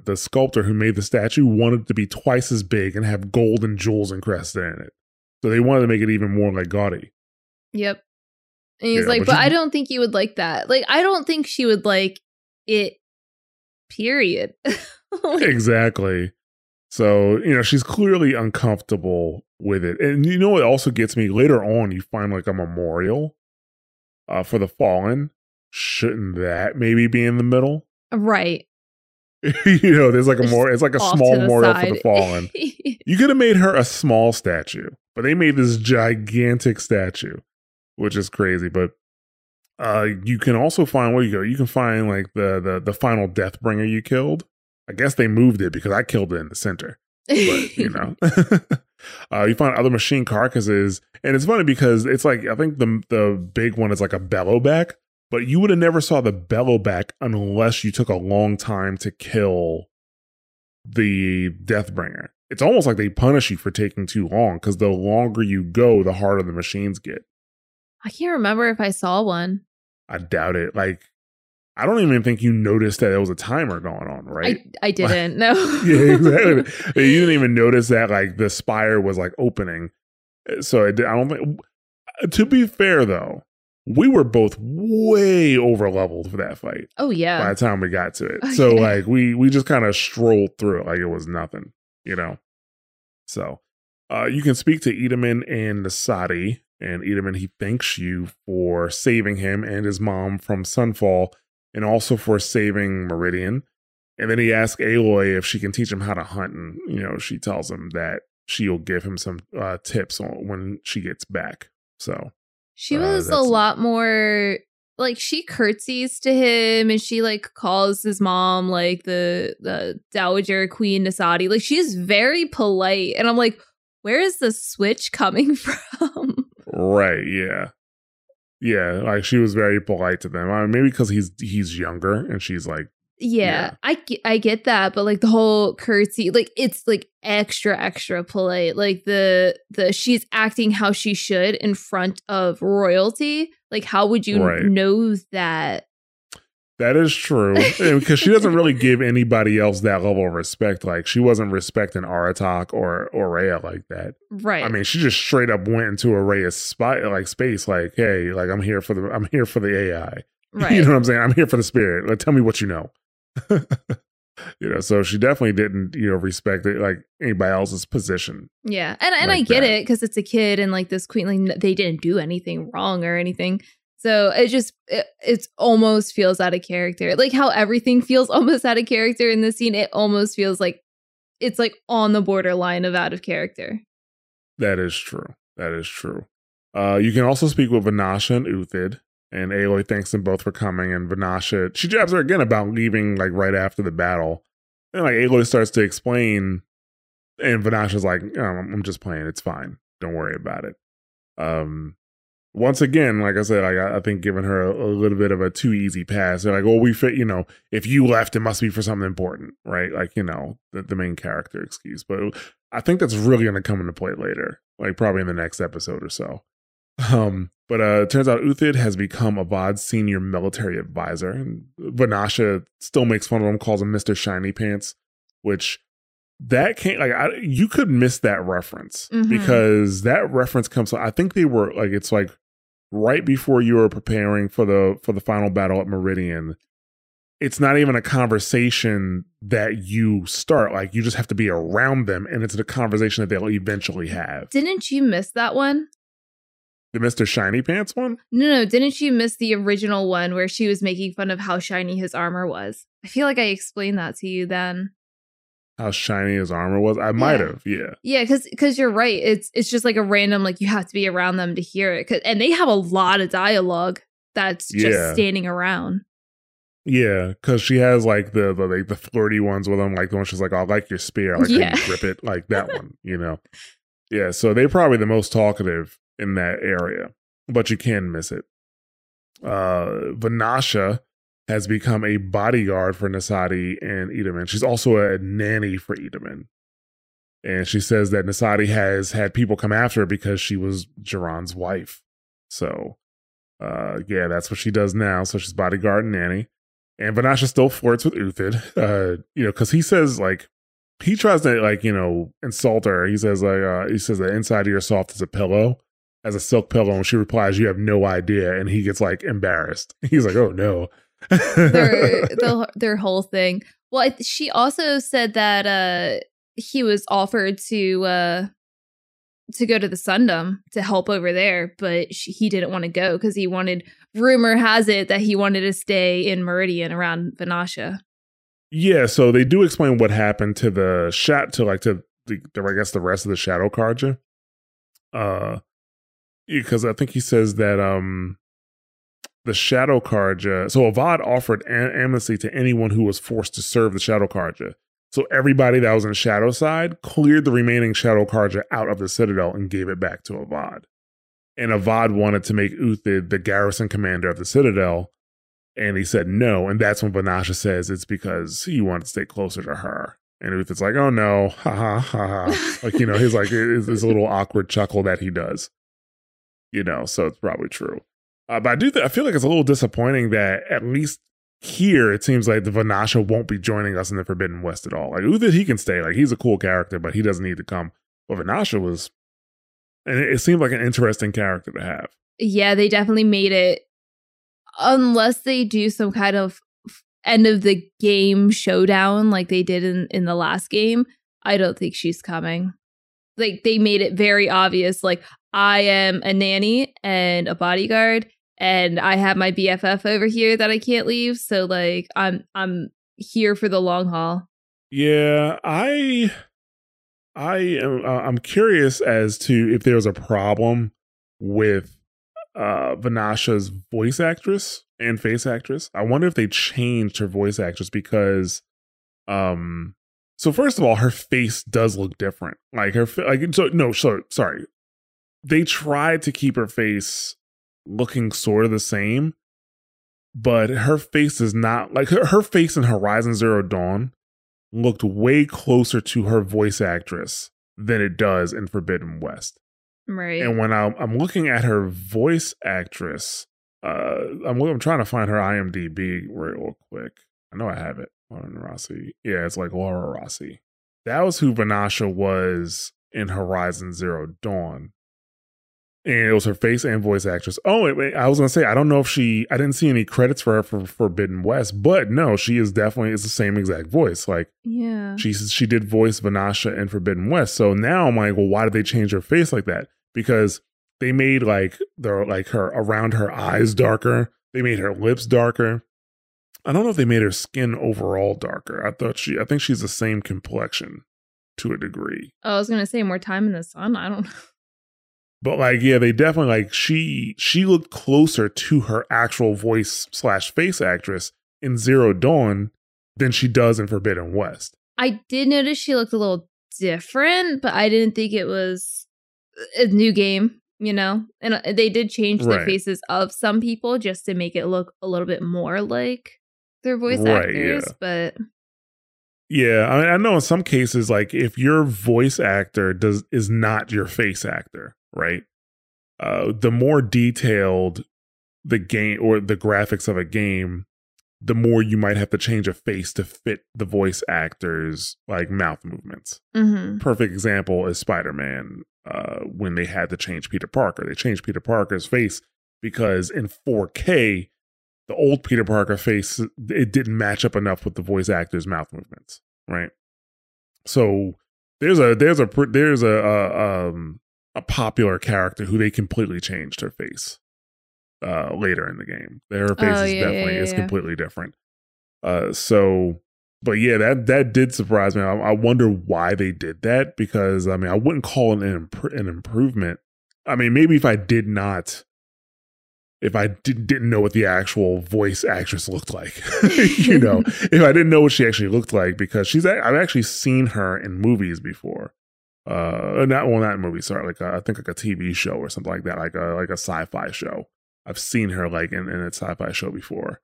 the sculptor who made the statue wanted it to be twice as big and have gold and jewels encrusted in it. So they wanted to make it even more like gaudy. Yep. And he's like, but I don't think you would like that. Like, I don't think she would like it, period. Exactly. So, you know, she's clearly uncomfortable with it. And you know, it also gets me later on, you find like a memorial for the fallen. Shouldn't that maybe be in the middle? Right. You know, there's like a small memorial for the fallen. You could have made her a small statue, but they made this gigantic statue, which is crazy. But you can also find where you go. You can find like the final Deathbringer you killed. I guess they moved it because I killed it in the center. But, you know, you find other machine carcasses. And it's funny because it's like, I think the big one is like a bellowback, but you would have never saw the bellowback unless you took a long time to kill the Deathbringer. It's almost like they punish you for taking too long, because the longer you go, the harder the machines get. I can't remember if I saw one. I doubt it. Like, I don't even think you noticed that there was a timer going on, right? I didn't. Like, no. Yeah, exactly. You didn't even notice that, like, the Spire was, like, opening. So I don't think... To be fair, though, we were both way over-leveled for that fight. Oh, yeah. By the time we got to it. Oh, so, like, we just kind of strolled through it like it was nothing, you know? So, you can speak to Itamen and Nasadi. And Itamen, he thanks you for saving him and his mom from Sunfall, and also for saving Meridian. And then he asks Aloy if she can teach him how to hunt. And, you know, she tells him that she'll give him some tips on when she gets back. So she was a lot more like, she curtsies to him, and she like calls his mom like the Dowager Queen Nasadi. Like, she's very polite. And I'm like, where is the switch coming from? Right, yeah. Yeah, like, she was very polite to them. I mean, maybe because he's younger, and she's like... Yeah, yeah. I get that, but, like, the whole curtsy, like, it's, like, extra, extra polite. Like, the she's acting how she should in front of royalty. Like, how would you know that? That is true, because she doesn't really give anybody else that level of respect. Like, she wasn't respecting Aratak or Aurea like that. Right. I mean, she just straight up went into Aurea's spot, like, space. Like, hey, like, I'm here for the AI. Right. You know what I'm saying? I'm here for the spirit. Like, tell me what you know. You know, so she definitely didn't, you know, respect it, like anybody else's position. Yeah, and like I get it because it's a kid, and like this queen, like they didn't do anything wrong or anything. So it just, it almost feels out of character. Like how everything feels almost out of character in this scene, it almost feels like it's like on the borderline of out of character. That is true. That is true. You can also speak with Vanasha and Uthid, and Aloy thanks them both for coming, and Vanasha, she jabs her again about leaving like right after the battle. And like Aloy starts to explain, and Vanasha's like, oh, I'm just playing, it's fine. Don't worry about it. Once again, like I said, I think giving her a little bit of a too easy pass. They're like, well, we fit, you know, if you left, it must be for something important, right? Like, you know, the main character excuse. But I think that's really going to come into play later, like probably in the next episode or so. But it turns out Uthid has become Avad's senior military advisor. And Vanasha still makes fun of him, calls him Mr. Shiny Pants, which... that can't, like, you could miss that reference because that reference comes, I think they were like, it's like right before you were preparing for the final battle at Meridian. It's not even a conversation that you start, like you just have to be around them, and it's a conversation that they'll eventually have. Didn't you miss that one? The Mr. Shiny Pants one? No, didn't you miss the original one where she was making fun of how shiny his armor was? I feel like I explained that to you then. How shiny his armor was? I might have, yeah. Yeah, because you're right. It's just like a random, like you have to be around them to hear it. And they have a lot of dialogue that's just standing around. Yeah, because she has like the flirty ones with them, like the one she's like, I like your spear, like you grip it, like that one, you know. Yeah, so they're probably the most talkative in that area, but you can miss it. Vanasha has become a bodyguard for Nasadi and Itamen. She's also a nanny for Itamen. And she says that Nasadi has had people come after her because she was Jaron's wife. So, yeah, that's what she does now. So she's bodyguard and nanny. And Vanasha still flirts with Uthid, you know, because he says, like, he tries to, like, you know, insult her. He says, like, he says that inside of your soft is a pillow, as a silk pillow. And she replies, you have no idea. And he gets, like, embarrassed. He's like, oh, no. their whole thing. Well, she also said that he was offered to go to the Sundom to help over there, but he didn't want to go because he wanted. Rumor has it that he wanted to stay in Meridian around Vanasha. Yeah, so they do explain what happened to the Shat to I guess the rest of the Shadow Carja, because I think he says that the Shadow Carja. So Avad offered amnesty to anyone who was forced to serve the Shadow Carja. So everybody that was in Shadow Side cleared the remaining Shadow Carja out of the Citadel and gave it back to Avad. And Avad wanted to make Uthid the garrison commander of the Citadel. And he said no. And that's when Vanasha says it's because he wanted to stay closer to her. And Uthid's like, oh no, ha ha ha ha. Like, you know, he's like, it's this little awkward chuckle that he does. You know, so it's probably true. But I feel like it's a little disappointing that at least here it seems like the Vanasha won't be joining us in the Forbidden West at all. Like Uthid, he can stay. Like he's a cool character, but he doesn't need to come. But Vanasha was, and it seemed like an interesting character to have. Yeah, they definitely made it. Unless they do some kind of end of the game showdown like they did in the last game, I don't think she's coming. Like they made it very obvious. Like I am a nanny and a bodyguard. And I have my BFF over here that I can't leave, so like I'm here for the long haul. Yeah, I'm curious as to if there was a problem with Vanasha's voice actress and face actress. I wonder if they changed her voice actress because, so first of all, her face does look different. Like her, sorry, they tried to keep her face looking sort of the same, but her face is not like her face in Horizon Zero Dawn looked way closer to her voice actress than it does in Forbidden West. Right. And when I'm looking at her voice actress, I'm trying to find her IMDb real quick. I know I have it. Lauren Rossi. Yeah, it's like Laura Rossi. That was who Vanasha was in Horizon Zero Dawn. And it was her face and voice actress. Oh, I was going to say, I don't know if I didn't see any credits for her for Forbidden West, but no, she is definitely, it's the same exact voice. Like, yeah, she did voice Vanasha in Forbidden West. So now I'm like, well, why did they change her face like that? Because They made her around her eyes darker. They made her lips darker. I don't know if they made her skin overall darker. I think she's the same complexion to a degree. Oh, I was gonna say more time in the sun. I don't know. But they definitely she looked closer to her actual voice / face actress in Zero Dawn than she does in Forbidden West. I did notice she looked a little different, but I didn't think it was a new game, you know? And they did change the faces of some people just to make it look a little bit more like their voice actors, but... Yeah, I mean, I know in some cases, if your voice actor is not your face actor, right? The more detailed the game or the graphics of a game, the more you might have to change a face to fit the voice actor's mouth movements. Mm-hmm. Perfect example is Spider-Man when they had to change Peter Parker. They changed Peter Parker's face because in 4K, the old Peter Parker face, it didn't match up enough with the voice actor's mouth movements, right? So there's a popular character who they completely changed her face later in the game. Her face is completely different. That did surprise me. I wonder why they did that, because I mean, I wouldn't call it an improvement. I mean, maybe if I didn't know what the actual voice actress looked like, you know, if I didn't know what she actually looked like, because I've actually seen her in movies before. Not in movies, sorry, I think a TV show or something like that, like a sci-fi show. I've seen her in a sci-fi show before.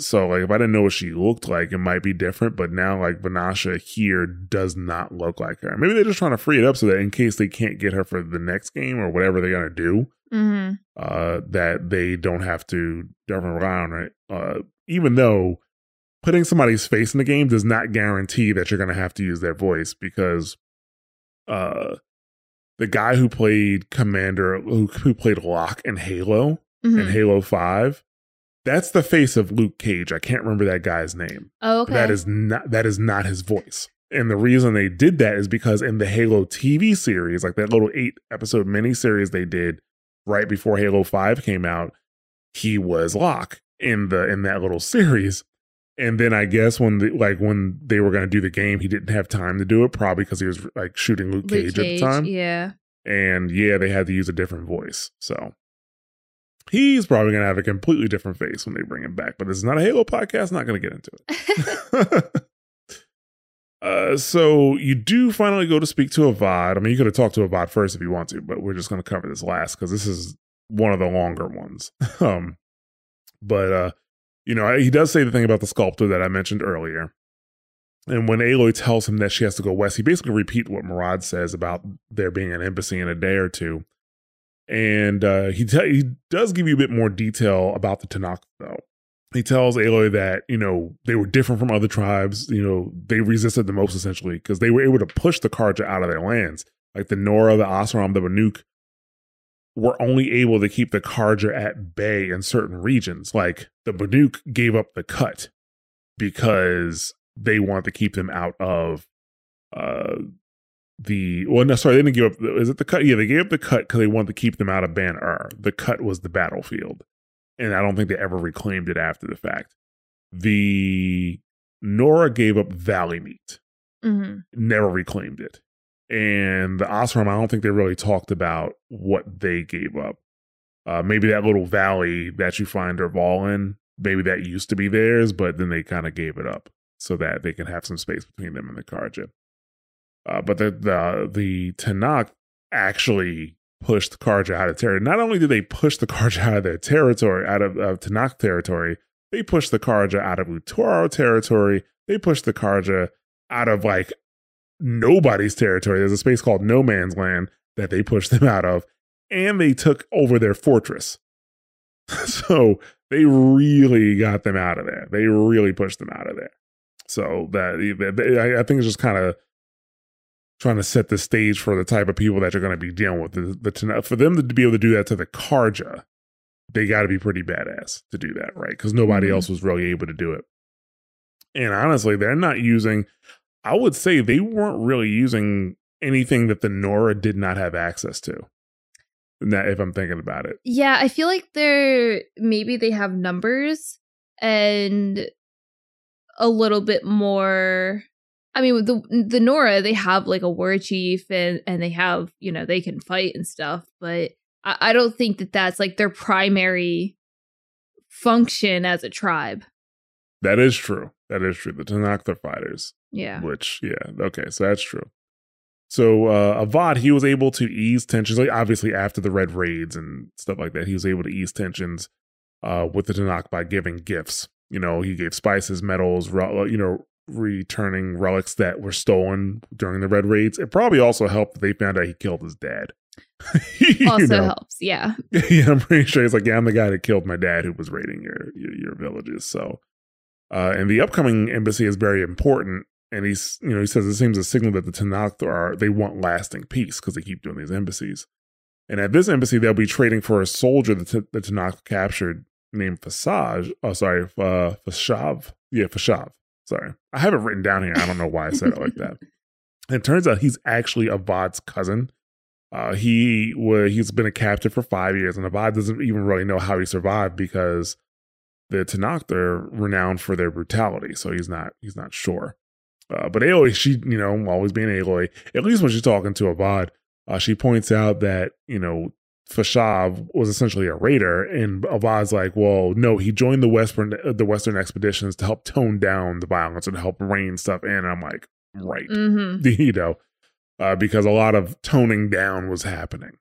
So if I didn't know what she looked like, it might be different, but now Vanasha here does not look like her. Maybe they're just trying to free it up so that in case they can't get her for the next game or whatever they're going to do, mm-hmm. That they don't have to rely on it. Even though putting somebody's face in the game does not guarantee that you're going to have to use their voice, because the guy who played Commander, who played Locke in Halo, mm-hmm. in Halo 5, that's the face of Luke Cage. I can't remember that guy's name. Oh, okay. That is not his voice. And the reason they did that is because in the Halo TV series, that little 8-episode miniseries they did right before Halo 5 came out, he was Locke in that little series. And then I guess when they were going to do the game, he didn't have time to do it, probably because he was shooting Luke Cage at the time. Yeah. And yeah, they had to use a different voice. So he's probably going to have a completely different face when they bring him back. But this is not a Halo podcast. Not going to get into it. So you do finally go to speak to Avad. I mean, you could have talked to Avad first if you want to, but we're just going to cover this last because this is one of the longer ones. He does say the thing about the sculptor that I mentioned earlier. And when Aloy tells him that she has to go west, he basically repeats what Marad says about there being an embassy in a day or two. And he does give you a bit more detail about the Tenakth, though. He tells Aloy that, they were different from other tribes. They resisted the most, essentially, because they were able to push the Carja out of their lands. The Nora, the Osram, the Banuk were only able to keep the Carja at bay in certain regions. The Banuk gave up the Cut because they wanted to keep them out of they didn't give up. Is it the Cut? Yeah, they gave up the Cut because they wanted to keep them out of Ban-Ur. The Cut was the battlefield, and I don't think they ever reclaimed it after the fact. The Nora gave up Valley Meat, mm-hmm. never reclaimed it. And the Osram, I don't think they really talked about what they gave up. Maybe that little valley that you find their ball in, maybe that used to be theirs, but then they kind of gave it up so that they can have some space between them and the Carja. But the Tenakth actually pushed the Carja out of territory. Not only did they push the Carja out of their territory, out of Tenakth territory, they pushed the Carja out of Utoro territory. They pushed the Carja out of nobody's territory. There's a space called No Man's Land that they pushed them out of, and they took over their fortress. So they really got them out of there. They really pushed them out of there. So I think it's just kind of trying to set the stage for the type of people that you're going to be dealing with. For them to be able to do that to the Carja, they got to be pretty badass to do that, right? Because nobody else was really able to do it. And honestly, they're not using... I would say they weren't really using anything that the Nora did not have access to. if I'm thinking about it. Yeah, I feel like they're, maybe they have numbers and a little bit more. I mean, with the Nora, they have like a war chief and they have, you know, they can fight and stuff, but I don't think that that's like their primary function as a tribe. That is true. That is true. The Tenakth are fighters. Yeah. Which, yeah. Okay, so that's true. So Avad, he was able to ease tensions, like obviously after the Red Raids and stuff like that, he was able to ease tensions with the Tenakth by giving gifts. You know, he gave spices, metals, returning relics that were stolen during the Red Raids. It probably also helped that they found out he killed his dad. Helps, yeah. Yeah, I'm pretty sure he's like, yeah, I'm the guy that killed my dad who was raiding your villages. So, and the upcoming embassy is very important. And he's, you know, he says it seems a signal that the Tenakth they want lasting peace because they keep doing these embassies. And at this embassy, they'll be trading for a soldier that the Tenakth captured named Fashav. Oh, sorry, Fashav. Yeah, Fashav. Sorry, I have it written down here. I don't know why I said it like that. And it turns out he's actually Avad's cousin. He's been a captive for 5 years, and Avad doesn't even really know how he survived because the Tenakth are renowned for their brutality. So he's not sure. But Aloy, she, you know, always being Aloy, at least when she's talking to Avad, she points out that, you know, Fashav was essentially a raider, and Avad's like, well, no, he joined the Western expeditions to help tone down the violence and help rein stuff in. And I'm like, right. Mm-hmm. You know, because a lot of toning down was happening.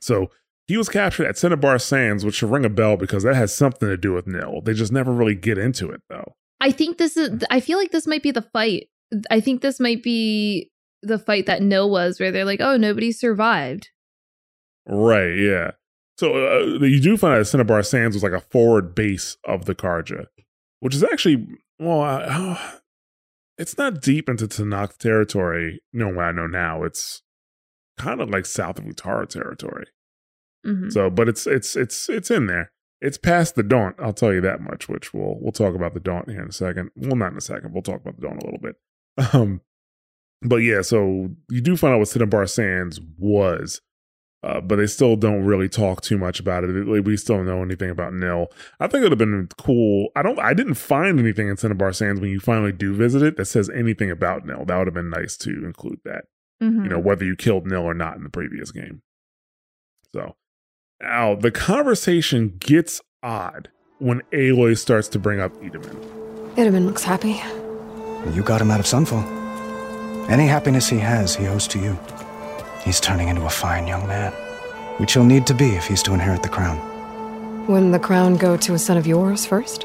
So he was captured at Cinnabar Sands, which should ring a bell because that has something to do with Nil. They just never really get into it, though. I feel like this might be the fight. I think this might be the fight that Nil was, where they're like, oh, nobody survived. Right, yeah. So you do find out Cinnabar Sands was like a forward base of the Carja, which is actually, well, it's not deep into Tenakth territory. No, what I know now, it's kind of like south of Utara territory. Mm-hmm. So, but it's in there. It's past the Daunt, I'll tell you that much, which we'll talk about the Daunt here in a second. Well, not in a second. We'll talk about the Daunt a little bit. But yeah, so you do find out what Cinnabar Sands was, but they still don't really talk too much about it. We still don't know anything about Nil. I think it would have been cool. I didn't find anything in Cinnabar Sands when you finally do visit it that says anything about Nil. That would have been nice to include that, mm-hmm. You know, whether you killed Nil or not in the previous game. So. Now, the conversation gets odd when Aloy starts to bring up Itamen. Itamen looks happy. You got him out of Sunfall. Any happiness he has, he owes to you. He's turning into a fine young man, which he'll need to be if he's to inherit the crown. Wouldn't the crown go to a son of yours first?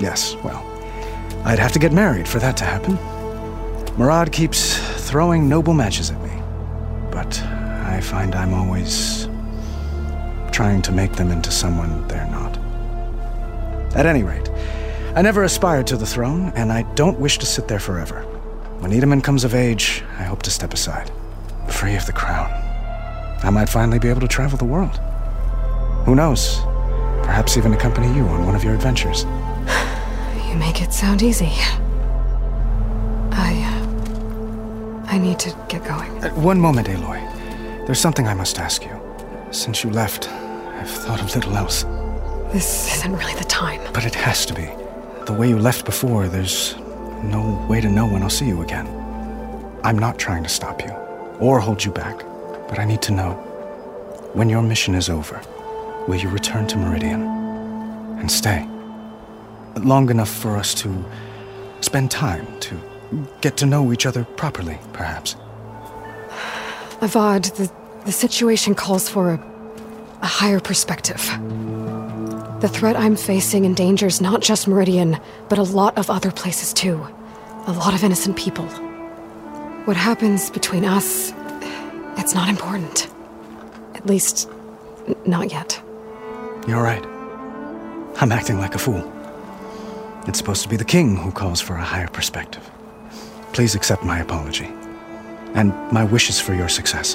Yes, well, I'd have to get married for that to happen. Marad keeps throwing noble matches at me, but I find I'm always trying to make them into someone they're not. At any rate, I never aspired to the throne, and I don't wish to sit there forever. When Itamen comes of age, I hope to step aside, free of the crown. I might finally be able to travel the world. Who knows? Perhaps even accompany you on one of your adventures. You make it sound easy. I need to get going. One moment, Aloy. There's something I must ask you. Since you left, I've thought of little else. This isn't really the time. But it has to be. The way you left before, there's no way to know when I'll see you again. I'm not trying to stop you or hold you back, but I need to know, when your mission is over, will you return to Meridian and stay? Long enough for us to spend time, to get to know each other properly, perhaps. Avad, The situation calls for a higher perspective. The threat I'm facing endangers not just Meridian, but a lot of other places too. A lot of innocent people. What happens between us, it's not important. At least, not yet. You're right. I'm acting like a fool. It's supposed to be the king who calls for a higher perspective. Please accept my apology, and my wishes for your success.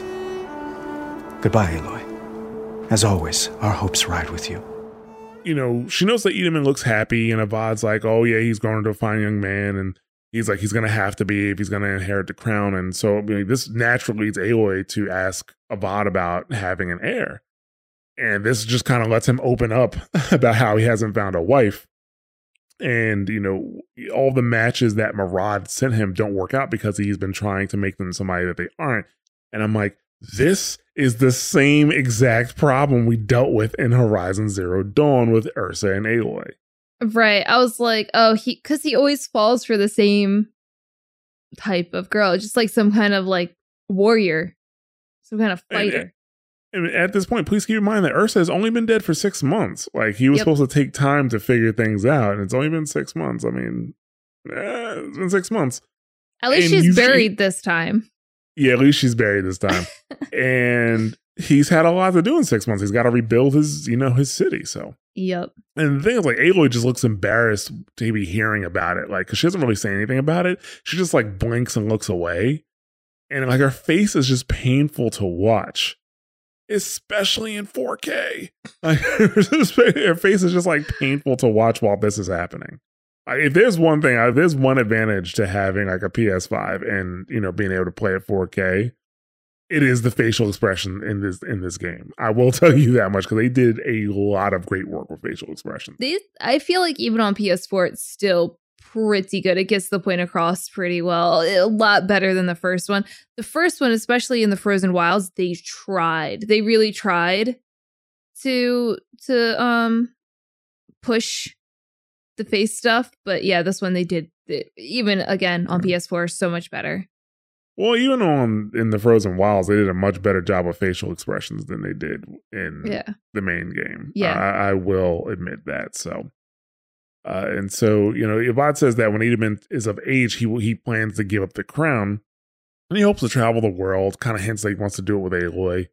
Goodbye, Aloy. As always, our hopes ride with you. You know, she knows that Itamen looks happy, and Avad's like, oh yeah, he's grown into a fine young man, and he's like, he's going to have to be if he's going to inherit the crown. And so this naturally leads Aloy to ask Avad about having an heir. And this just kind of lets him open up about how he hasn't found a wife. And, all the matches that Marad sent him don't work out because he's been trying to make them somebody that they aren't. And I'm like, this is the same exact problem we dealt with in Horizon Zero Dawn with Ersa and Aloy. Right. I was like, oh, because he always falls for the same type of girl, just like some kind of like warrior, some kind of fighter. And at this point, please keep in mind that Ersa has only been dead for 6 months. Like, he was supposed to take time to figure things out, and it's only been 6 months. I mean, it's been 6 months. At least she's buried this time. Yeah, at least she's buried this time. And he's had a lot to do in 6 months. He's got to rebuild his, his city. So, And the thing is, like, Aloy just looks embarrassed to be hearing about it. Like, because she doesn't really say anything about it. She just, like, blinks and looks away. And, like, her face is just painful to watch. Especially in 4K. Like, her face is just like painful to watch while this is happening. If there's one thing, if there's one advantage to having like a PS5 and being able to play at 4K, it is the facial expression in this game. I will tell you that much, because they did a lot of great work with facial expression. I feel like even on PS4, it's still pretty good. It gets the point across pretty well. A lot better than the first one. The first one, especially in the Frozen Wilds, they tried. They really tried to push the face stuff. But yeah, this one they did, even again on PS4, so much better. Well, even in the Frozen Wilds, they did a much better job of facial expressions than they did in the main game. Yeah, I will admit that. So. And so, Avad says that when Itamen is of age, he plans to give up the crown, and he hopes to travel the world, kind of hints that he wants to do it with Aloy.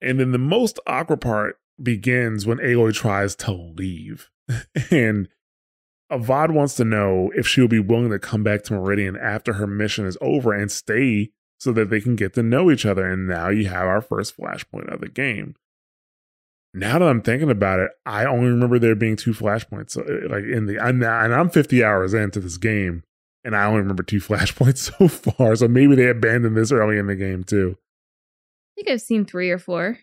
And then the most awkward part begins when Aloy tries to leave. And Avad wants to know if she will be willing to come back to Meridian after her mission is over and stay so that they can get to know each other. And now you have our first flashpoint of the game. Now that I'm thinking about it, I only remember there being 2 flashpoints. Like I'm 50 hours into this game, and I only remember 2 flashpoints so far. So maybe they abandoned this early in the game too. I think I've seen 3 or 4.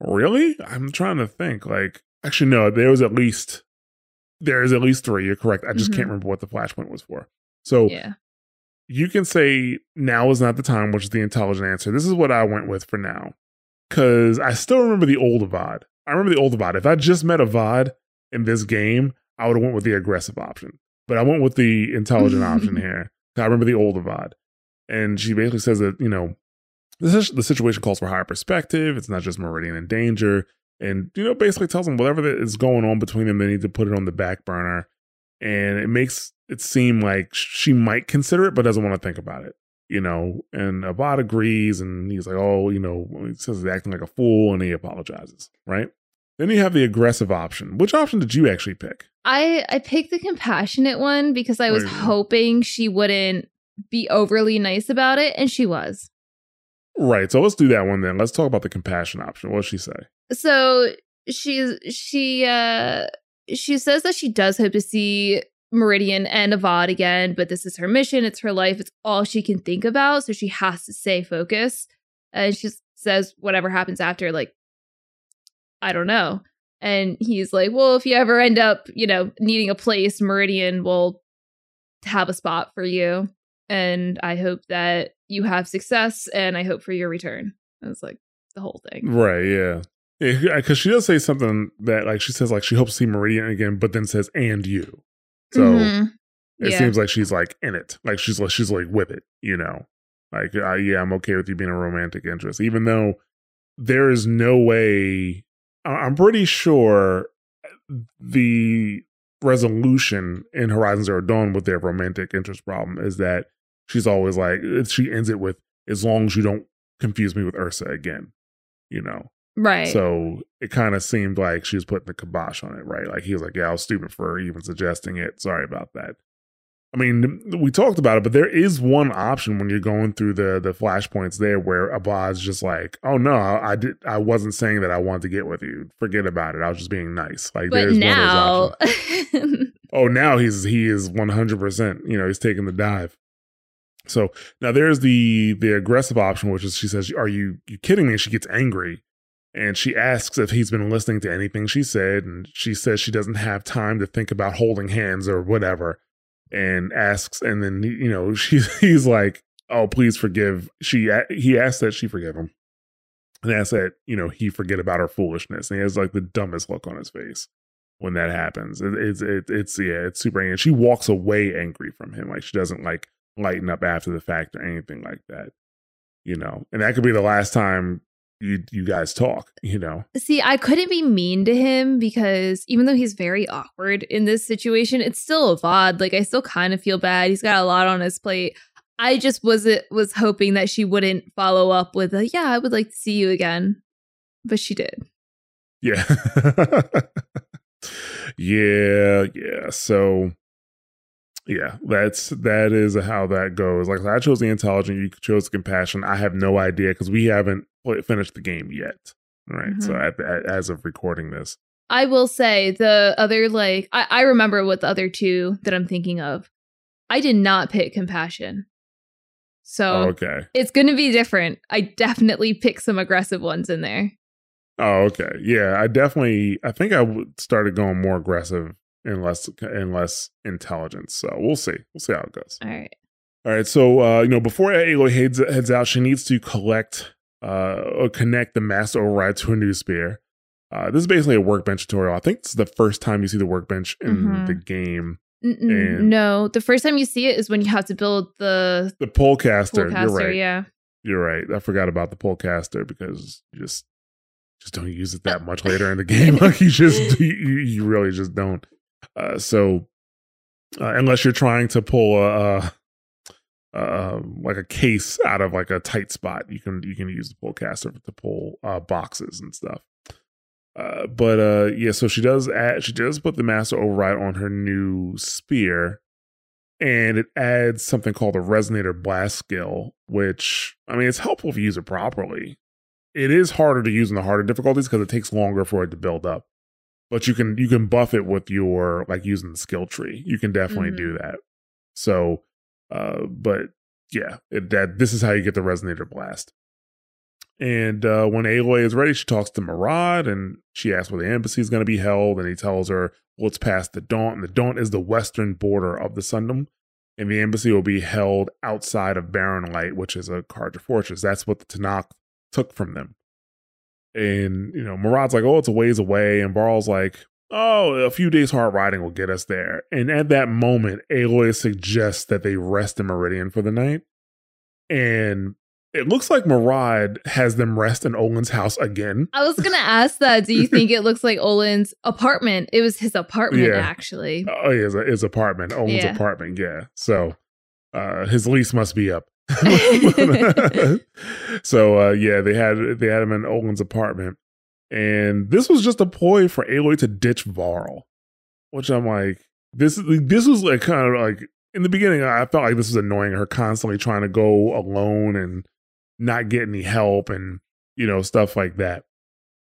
Really? I'm trying to think. Like, actually, no. There is at least 3. You're correct. I just can't remember what the flashpoint was for. So you can say now is not the time, which is the intelligent answer. This is what I went with for now, because I still remember the old Avad. I remember the old Avad. If I just met Avad in this game, I would have went with the aggressive option. But I went with the intelligent option here. I remember the old Avad. And she basically says that, the situation calls for higher perspective. It's not just Meridian in danger. And, basically tells them whatever that is going on between them, they need to put it on the back burner. And it makes it seem like she might consider it, but doesn't want to think about it. And Avad agrees, and he's like, oh, he says he's acting like a fool, and he apologizes, right? Then you have the aggressive option. Which option did you actually pick? I picked the compassionate one because I was hoping she wouldn't be overly nice about it, and she was. Right, so let's do that one then. Let's talk about the compassion option. What does she say? So she says that she does hope to see Meridian and Avad again, but this is her mission, it's her life, it's all she can think about, so she has to stay focused. And she says, whatever happens after, like, I don't know. And he's like, well, if you ever end up, needing a place, Meridian will have a spot for you. And I hope that you have success, and I hope for your return. And it's like the whole thing. Right, yeah. Because she does say something that, like, she says, like, she hopes to see Meridian again, but then says, and you. So it seems like she's like in it, like she's like with it, like, I'm okay with you being a romantic interest, even though there is no way. I'm pretty sure the resolution in Horizon Zero Dawn with their romantic interest problem is that she's always like, she ends it with, as long as you don't confuse me with Ersa again, Right. So it kind of seemed like she was putting the kibosh on it, right? Like, he was like, yeah, I was stupid for even suggesting it. Sorry about that. I mean, we talked about it, but there is one option when you're going through the flashpoints there where Abad's just like, oh no, I wasn't saying that I wanted to get with you. Forget about it. I was just being nice. Like, but there's now, one of those options. Oh, now he is 100%. You know, he's taking the dive. So now there's the aggressive option, which is she says, "Are you kidding me?" She gets angry, and she asks if he's been listening to anything she said, and she says she doesn't have time to think about holding hands or whatever, and asks, and then you know he's like, "Oh, please forgive." He asks that she forgive him, and asks that you know he forget about her foolishness, and he has like the dumbest look on his face when that happens. It's super angry. And she walks away angry from him, like she doesn't like lighten up after the fact or anything like that, you know. And that could be the last time you guys talk, you know. See, I couldn't be mean to him because even though he's very awkward in this situation, it's still Avad. Like I still kind of feel bad. He's got a lot on his plate. I just was hoping that she wouldn't follow up with a yeah, I would like to see you again, but she did. Yeah, yeah. So. Yeah, that is how that goes. Like I chose the intelligent, you chose the compassion. I have no idea because we haven't finished the game yet, right? Mm-hmm. So as of recording this, I will say the other like I remember what the other two that I'm thinking of. I did not pick compassion, so okay, it's going to be different. I definitely picked some aggressive ones in there. Oh, okay, yeah, I think I started going more aggressive. And less intelligence. So we'll see how it goes. All right. So you know, before Aloy heads out, she needs to collect or connect the Master Override to a new spear. This is basically a workbench tutorial. I think this is the first time you see the workbench in the game. No, the first time you see it is when you have to build the polecaster. You're right. Yeah, you're right. I forgot about the polecaster because you just don't use it that much later in the game. Like you really just don't. So unless you're trying to pull like a case out of like a tight spot, you can use the pull caster to pull boxes and stuff. So she does put the Master Override on her new spear, and it adds something called a Resonator Blast skill, which I mean it's helpful if you use it properly. It is harder to use in the harder difficulties because it takes longer for it to build up. But you can buff it with your like using the skill tree. You can definitely do that. So, this is how you get the Resonator Blast. And when Aloy is ready, she talks to Marad and she asks where the embassy is going to be held. And he tells her, well, it's past the Daunt. And the Daunt is the western border of the Sundom. And the embassy will be held outside of Barrenlight, which is a Carja fortress. That's what the Tenakth took from them. And you know, Marad's like, oh, it's a ways away, and Varl's like, oh, a few days hard riding will get us there. And at that moment, Aloy suggests that they rest in Meridian for the night, and it looks like Marad has them rest in Olin's house again. I was gonna ask that. Do you think it looks like Olin's apartment? It was his apartment, yeah. Actually. Oh, yeah, his apartment, Olin's apartment. Yeah. So his lease must be up. So they had him in Olin's apartment, and this was just a ploy for Aloy to ditch Varl, which I'm like, this was like kind of like in the beginning I felt like this was annoying her constantly trying to go alone and not get any help and you know stuff like that,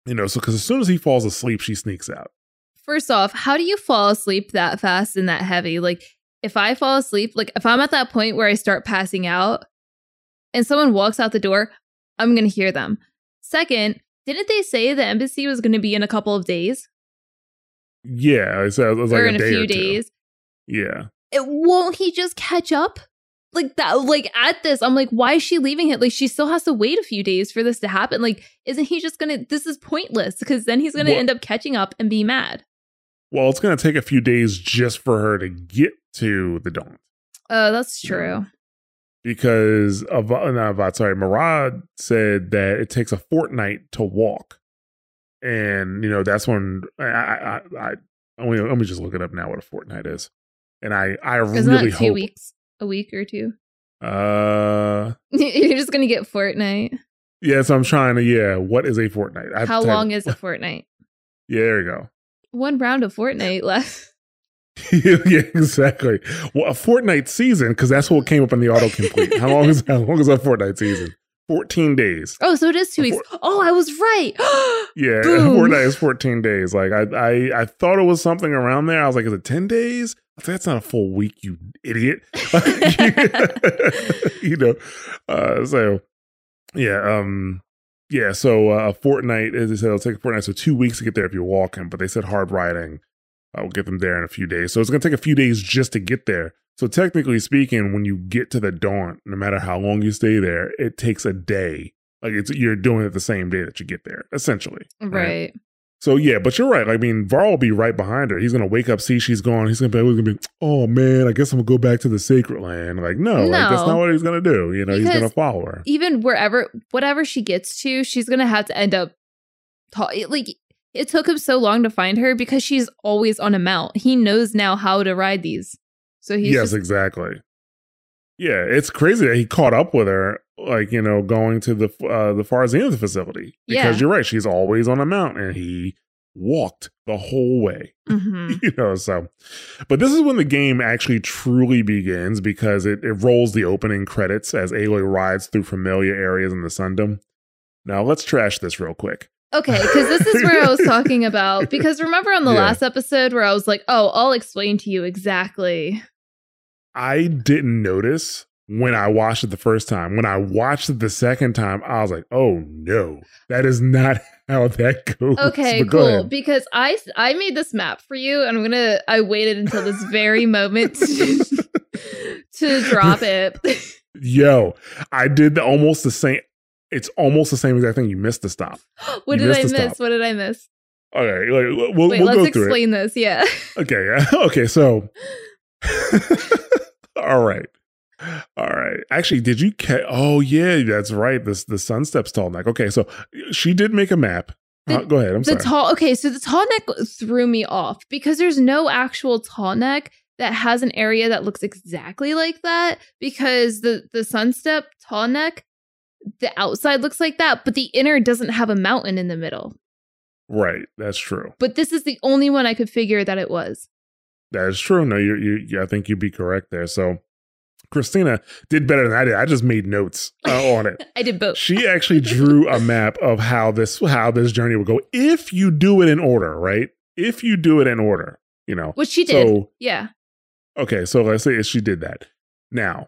you know. So because as soon as he falls asleep, she sneaks out. First off, how do you fall asleep that fast and that heavy? Like, if I fall asleep, like if I'm at that point where I start passing out and someone walks out the door, I'm going to hear them. Second, didn't they say the embassy was going to be in a couple of days? Yeah, so it was like a few days. Yeah. Won't he just catch up? Like that, like at this, I'm like, why is she leaving it? Like she still has to wait a few days for this to happen. Like, isn't he just going to, this is pointless because then he's going to end up catching up and be mad. Well, it's going to take a few days just for her to get to the Daunt. Oh, that's true. Because Marad said that it takes a fortnight to walk. And, you know, that's when let me just look it up now what a fortnight is. And I really hope. 2 weeks, a week or two. You're just going to get fortnight. Yeah, so I'm trying to, what is a fortnight? How long is a fortnight? Yeah, there you go. One round of Fortnite left. Yeah, exactly. Well, a Fortnite season, because that's what came up in the autocomplete. How long is a Fortnite season? 14 days. Oh, so it is 2 weeks. Oh, I was right. Yeah, 4 days, 14 days. Like, I thought it was something around there. I was like, is it 10 days? I said, that's not a full week, you idiot. You know, so, yeah. Yeah, so a fortnight, as they said, it'll take a fortnight. So 2 weeks to get there if you're walking. But they said hard riding will get them there in a few days. So it's going to take a few days just to get there. So technically speaking, when you get to the Daunt, no matter how long you stay there, it takes a day. Like, it's, you're doing it the same day that you get there, essentially. Right. So, yeah, but you're right. I mean, Varl will be right behind her. He's going to wake up, see she's gone. He's going to be, oh, man, I guess I'm going to go back to the Sacred Land. Like, no, like, that's not what he's going to do. You know, because he's going to follow her. Even whatever she gets to, she's going to have to end up, it took him so long to find her because she's always on a mount. He knows now how to ride these. So he's exactly. Yeah, it's crazy that he caught up with her, like, you know, going to the Farzanth facility. Because you're right, she's always on a mount, and he walked the whole way. Mm-hmm. You know, so. But this is when the game actually truly begins, because it rolls the opening credits as Aloy rides through familiar areas in the Sundom. Now, let's trash this real quick. Okay, because this is where I was talking about, because remember on the last episode where I was like, oh, I'll explain to you exactly. I didn't notice when I watched it the first time. When I watched it the second time, I was like, oh, no, that is not how that goes. Okay, cool. Go ahead. Because I made this map for you, and I waited until this very moment to drop it. Yo, I did almost the same. It's almost the same exact thing. You missed the stop. What did I miss? What did I miss? Okay, like, wait, let's explain this. Yeah. Okay. So. All right. Actually, did you oh yeah, that's right. The Sun Steps Tall Neck. Okay, so she did make a map. Go ahead. I'm sorry. Okay, so the Tall Neck threw me off because there's no actual Tall Neck that has an area that looks exactly like that, because the Sun Step Tall Neck, the outside looks like that, but the inner doesn't have a mountain in the middle. Right, that's true. But this is the only one I could figure that it was. That is true. No, I think you'd be correct there. So Christina did better than I did. I just made notes on it. I did both. She actually drew a map of how this journey would go if you do it in order, right? If you do it in order, you know. Which she did. So, yeah. Okay, so let's say she did that. Now,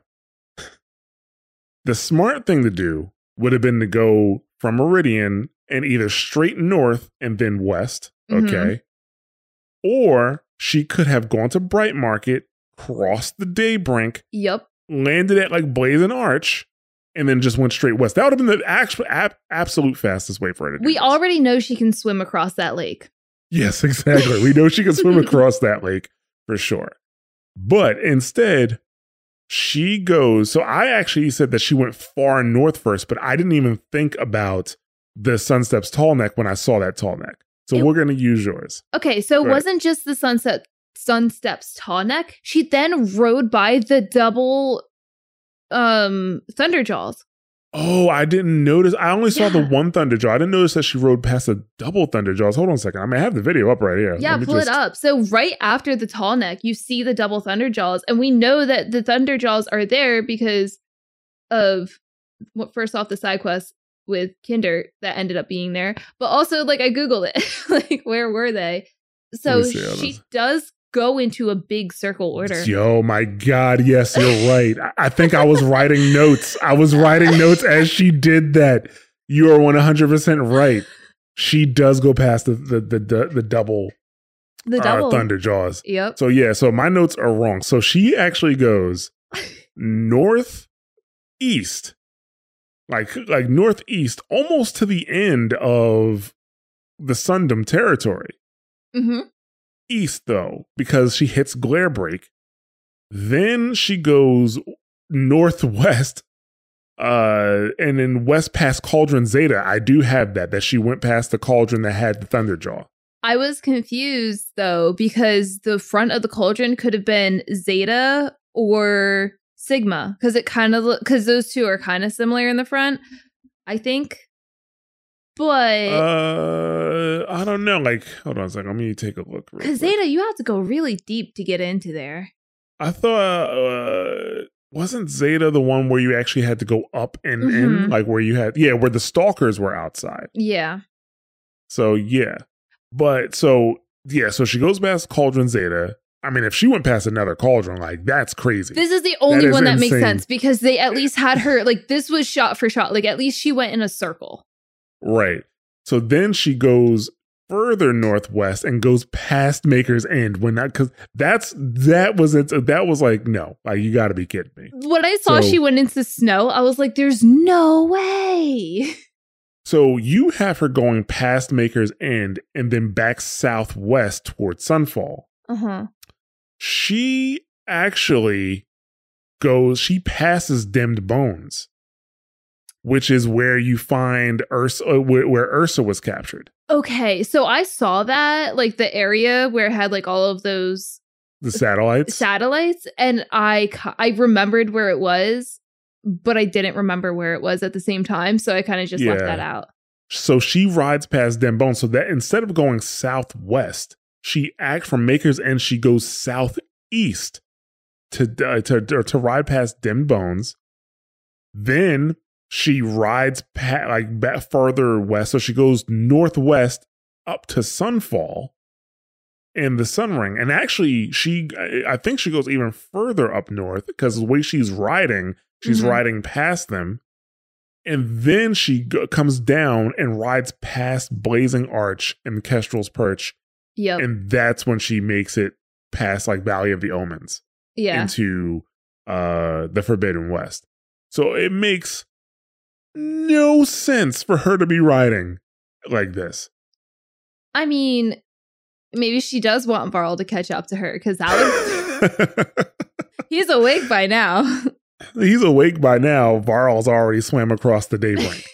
the smart thing to do would have been to go from Meridian and either straight north and then west, okay? Mm-hmm. Or she could have gone to Bright Market, crossed the Daybrink, landed at like Blazing Arch, and then just went straight west. That would have been the actual absolute fastest way for her to do. We already know she can swim across that lake. Yes, exactly. We know she can swim across that lake for sure. But instead, she goes. So I actually said that she went far north first, but I didn't even think about the Sunstep's Tall Neck when I saw that Tall Neck. So we're going to use yours. Okay, so it wasn't just the Sunstep's Tall Neck. She then rode by the double Thunderjaws. Oh, I didn't notice. I only saw the one Thunderjaw. I didn't notice that she rode past the double Thunderjaws. Hold on a second. I mean, I have the video up right here. Yeah, pull it up. So right after the Tall Neck, you see the double Thunderjaws. And we know that the Thunderjaws are there because of, first off, the side quest with Kinder that ended up being there, but also like I googled it like where were they. So she does go into a big circle order. Yo, my god, yes, you're right. I think I was writing notes. I was writing notes as she did that. You are 100% right. She does go past the double Thunderjaws. Yep. So yeah, so my notes are wrong. So she actually goes northeast. Like northeast, almost to the end of the Sundom territory. Mm-hmm. East, though, because she hits Glare Break. Then she goes northwest, and then west past Cauldron Zeta. I do have that she went past the cauldron that had the Thunderjaw. I was confused, though, because the front of the cauldron could have been Zeta or Sigma, because it kind of because those two are kind of similar in the front, I think. But I don't know. Like, hold on a second. I'm gonna take a look. Because Zeta, you have to go really deep to get into there. I thought Wasn't Zeta the one where you actually had to go up and in? Like where you had, where the stalkers were outside. Yeah. So, yeah. But so, yeah, so she goes past Cauldron Zeta. I mean, if she went past another cauldron, like, that's crazy. This is the only one that makes sense because they at least had her, like, this was shot for shot. Like, at least she went in a circle. Right. So then she goes further northwest and goes past Maker's End when that, because that was like, no, like, you got to be kidding me. When I saw she went into snow, I was like, there's no way. So you have her going past Maker's End and then back southwest towards Sunfall. Uh-huh. She actually goes, she passes Dimmed Bones, which is where you find Ersa, where Ersa was captured. Okay, so I saw that, like the area where it had like all of those... The satellites? Satellites, and I remembered where it was, but I didn't remember where it was at the same time, so I kind of just left that out. So she rides past Dimmed Bones, so that instead of going southwest, she acts from Maker's End. She goes southeast to ride past Dimmed Bones. Then she rides back further west. So she goes northwest up to Sunfall and the Sun Ring. And actually, I think she goes even further up north because the way she's riding past them. And then she comes down and rides past Blazing Arch and Kestrel's Perch. Yep. And that's when she makes it past like Valley of the Omens into the Forbidden West. So it makes no sense for her to be riding like this. I mean, maybe she does want Varl to catch up to her because he's awake by now. He's awake by now. Varl's already swam across the Daybreak.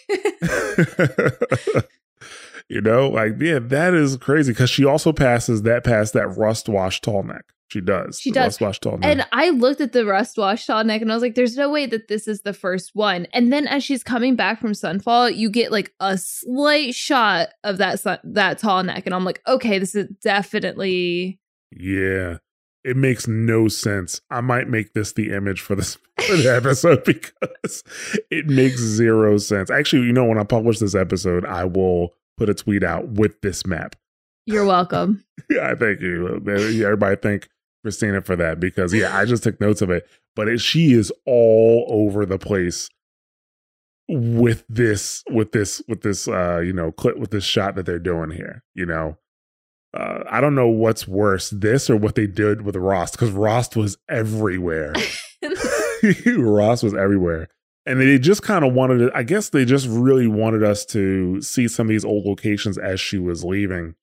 You know, like, yeah, that is crazy because she also passes past that rust wash tall neck. She does. Rust wash tall neck. And I looked at the rust wash tall neck and I was like, there's no way that this is the first one. And then as she's coming back from Sunfall, you get like a slight shot of that tall neck. And I'm like, okay, this is definitely. Yeah, it makes no sense. I might make this the image for the episode because it makes zero sense. Actually, you know, when I publish this episode, I will put a tweet out with this map. You're welcome. Yeah, thank you. Everybody thank Christina for that because, yeah, I just took notes of it. But she is all over the place with this shot that they're doing here. You know, I don't know what's worse, this or what they did with Rost, because Rost was everywhere. Rost was everywhere. And they just kind of wanted it. I guess they just really wanted us to see some of these old locations as she was leaving.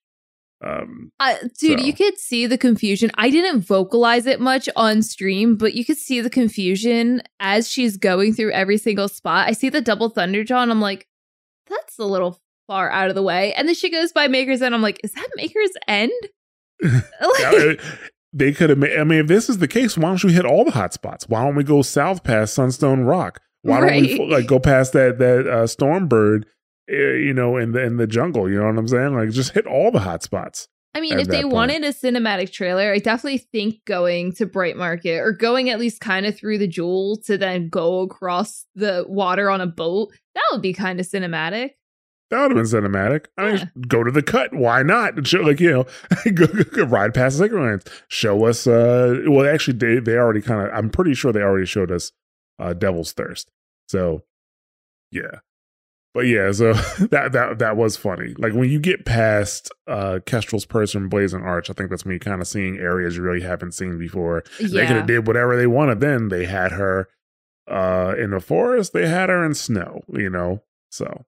You could see the confusion. I didn't vocalize it much on stream, but you could see the confusion as she's going through every single spot. I see the double Thunderjaw, and I'm like, that's a little far out of the way. And then she goes by Maker's End. I'm like, is that Maker's End? Like, they could have made, I mean, if this is the case, why don't you hit all the hot spots? Why don't we go south past Sunstone Rock? Why don't we like go past that Stormbird, you know, in the jungle? You know what I'm saying? Like, just hit all the hot spots. I mean, if they wanted a cinematic trailer, I definitely think going to Bright Market or going at least kind of through the Jewel to then go across the water on a boat, that would be kind of cinematic. That would have been cinematic. I mean, go to the Cut. Why not? Show, like, you know, go ride past the Sacred Lands. Show us. Well, actually, they already kind of. I'm pretty sure they already showed us Devil's Thirst. So, yeah. But yeah, so that was funny. Like, when you get past Kestrel's Perch and Blazing Arch, I think that's when you're kind of seeing areas you really haven't seen before. Yeah. They could have did whatever they wanted then. They had her in the forest. They had her in snow, you know? So,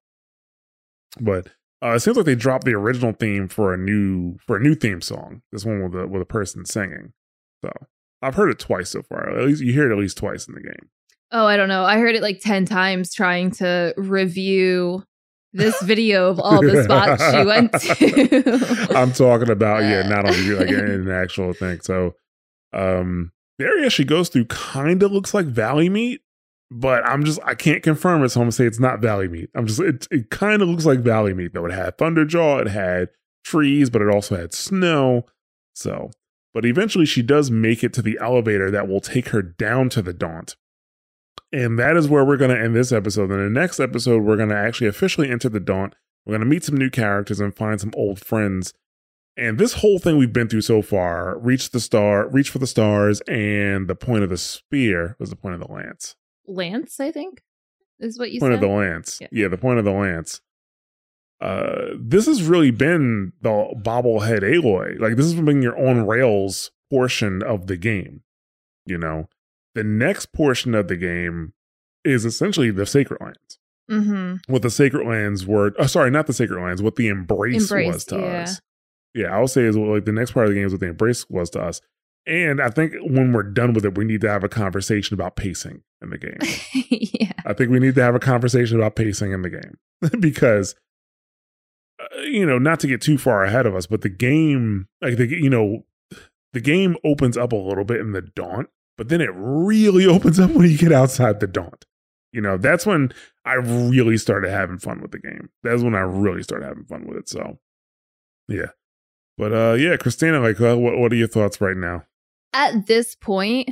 but it seems like they dropped the original theme for a new theme song. This one with a person singing. So, I've heard it twice so far. At least you hear it at least twice in the game. Oh, I don't know. I heard it like 10 times trying to review this video of all the spots she went to. I'm talking about, not on you, like an actual thing. So the area she goes through kind of looks like Valley Meat, but I can't confirm it. So I'm going to say it's not Valley Meat. It kind of looks like Valley Meat though. It had Thunderjaw, it had trees, but it also had snow. So, but eventually she does make it to the elevator that will take her down to the Daunt. And that is where we're going to end this episode. In the next episode, we're going to actually officially enter the Daunt. We're going to meet some new characters and find some old friends. And this whole thing we've been through so far, reach for the stars, and the point of the spear was the point of the lance. Lance, I think, is what you said. Point of the lance. Yeah. Yeah, the point of the lance. This has really been the bobblehead Aloy. Like, this has been your on rails portion of the game, you know? The next portion of the game is essentially the Sacred Lands. Mm-hmm. What the Sacred Lands were, sorry, not the Sacred Lands, what the Embrace was to us. Yeah, I would say is like the next part of the game is what the Embrace was to us. And I think when we're done with it, we need to have a conversation about pacing in the game. Yeah. I think we need to have a conversation about pacing in the game because, you know, not to get too far ahead of us, but the game, like, the game opens up a little bit in the Daunt, but then it really opens up when you get outside the Daunt. You know, that's when I really started having fun with the game. That's when I really started having fun with it. So, yeah. But yeah, Christina, like, what are your thoughts right now? At this point,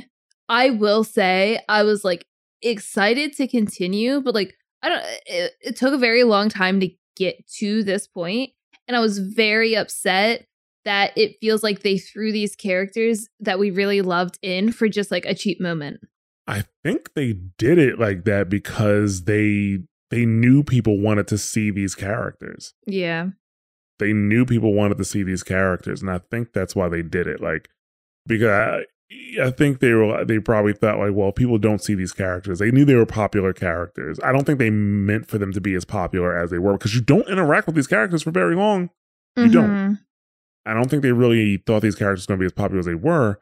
I will say I was like excited to continue, but like it took a very long time to get to this point, and I was very upset that it feels like they threw these characters that we really loved in for just like a cheap moment. I think they did it like that because they knew people wanted to see these characters. Yeah. They knew people wanted to see these characters, and I think that's why they did it. Like, because I think they probably thought, like, well, people don't see these characters. They knew they were popular characters. I don't think they meant for them to be as popular as they were, because you don't interact with these characters for very long. You mm-hmm. don't. I don't think they really thought these characters were going to be as popular as they were,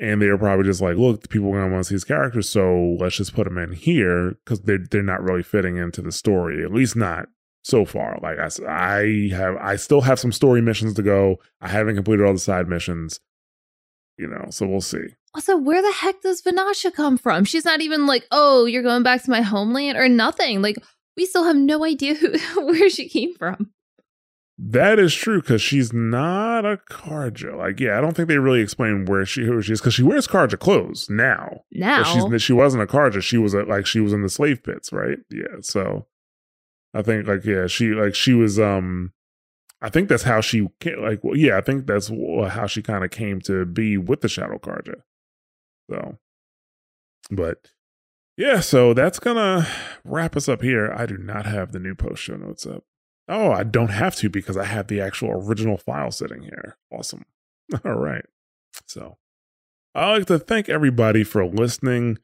and they were probably just like, look, people are going to want to see these characters, so let's just put them in here, because they're not really fitting into the story, at least not so far. Like I still have some story missions to go. I haven't completed all the side missions, you know, so we'll see. Also, where the heck does Vanasha come from? She's not even like, oh, you're going back to my homeland or nothing. Like, we still have no idea where she came from. That is true, because she's not a Carja. Like, yeah, I don't think they really explain who she is, because she wears Carja clothes now. She wasn't a Carja. She was she was in the slave pits, right? Yeah, so I think, like, yeah, she was, I think that's how she, like, well, yeah, I think that's how she kind of came to be with the Shadow Carja. So, but, yeah, so that's gonna wrap us up here. I do not have the new post show notes up. Oh, I don't have to, because I have the actual original file sitting here. Awesome. All right. So, I'd like to thank everybody for listening.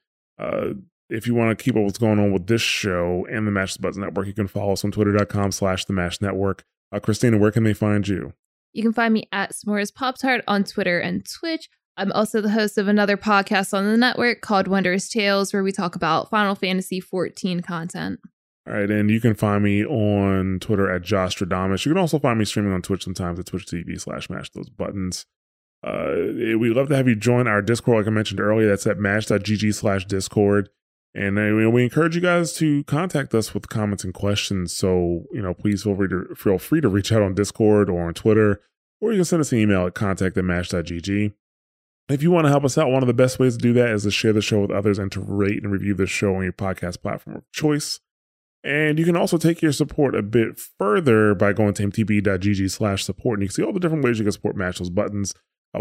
If you want to keep up what's going on with this show and the Mash Those Buttons Network, you can follow us on twitter.com/themashnetwork. Christina, where can they find you? You can find me at S'mores Pop Tart on Twitter and Twitch. I'm also the host of another podcast on the network called Wondrous Tales, where we talk about Final Fantasy XIV content. All right, and you can find me on Twitter at Jostradamus. You can also find me streaming on Twitch sometimes at twitch.tv/mashthosebuttons. We'd love to have you join our Discord, like I mentioned earlier. That's at mash.gg/discord. And we encourage you guys to contact us with comments and questions. So, you know, please feel free to reach out on Discord or on Twitter, or you can send us an email at contact@mash.gg. If you want to help us out, one of the best ways to do that is to share the show with others and to rate and review the show on your podcast platform of choice. And you can also take your support a bit further by going to mtb.gg/support. And you can see all the different ways you can support Mash Those Buttons.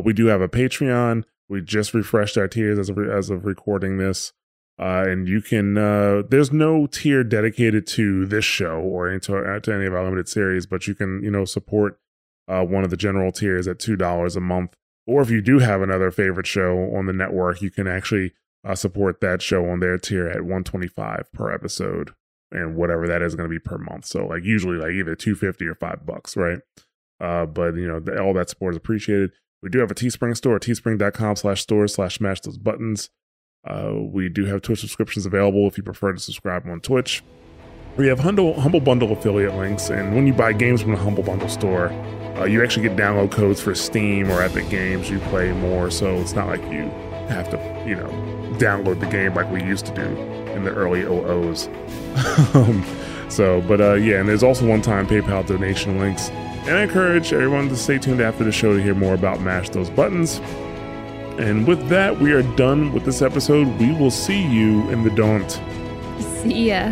We do have a Patreon. We just refreshed our tiers as of recording this. And you can, there's no tier dedicated to this show or to any of our limited series, but you can, you know, support one of the general tiers at $2 a month. Or if you do have another favorite show on the network, you can actually support that show on their tier at $125 per episode, and whatever that is going to be per month. So, like, usually, like, either $2.50 or $5, right? But, you know, all that support is appreciated. We do have a Teespring store at teespring.com/store/mash those buttons. We do have Twitch subscriptions available if you prefer to subscribe on Twitch. We have Humble Bundle affiliate links, and when you buy games from the Humble Bundle store, you actually get download codes for Steam or Epic Games. You play more, so it's not like you have to, you know, download the game like we used to do in the early 00s. Yeah, and there's also one-time PayPal donation links. And I encourage everyone to stay tuned after the show to hear more about Mash Those Buttons. And with that, we are done with this episode. We will see you in the Daunt. See ya.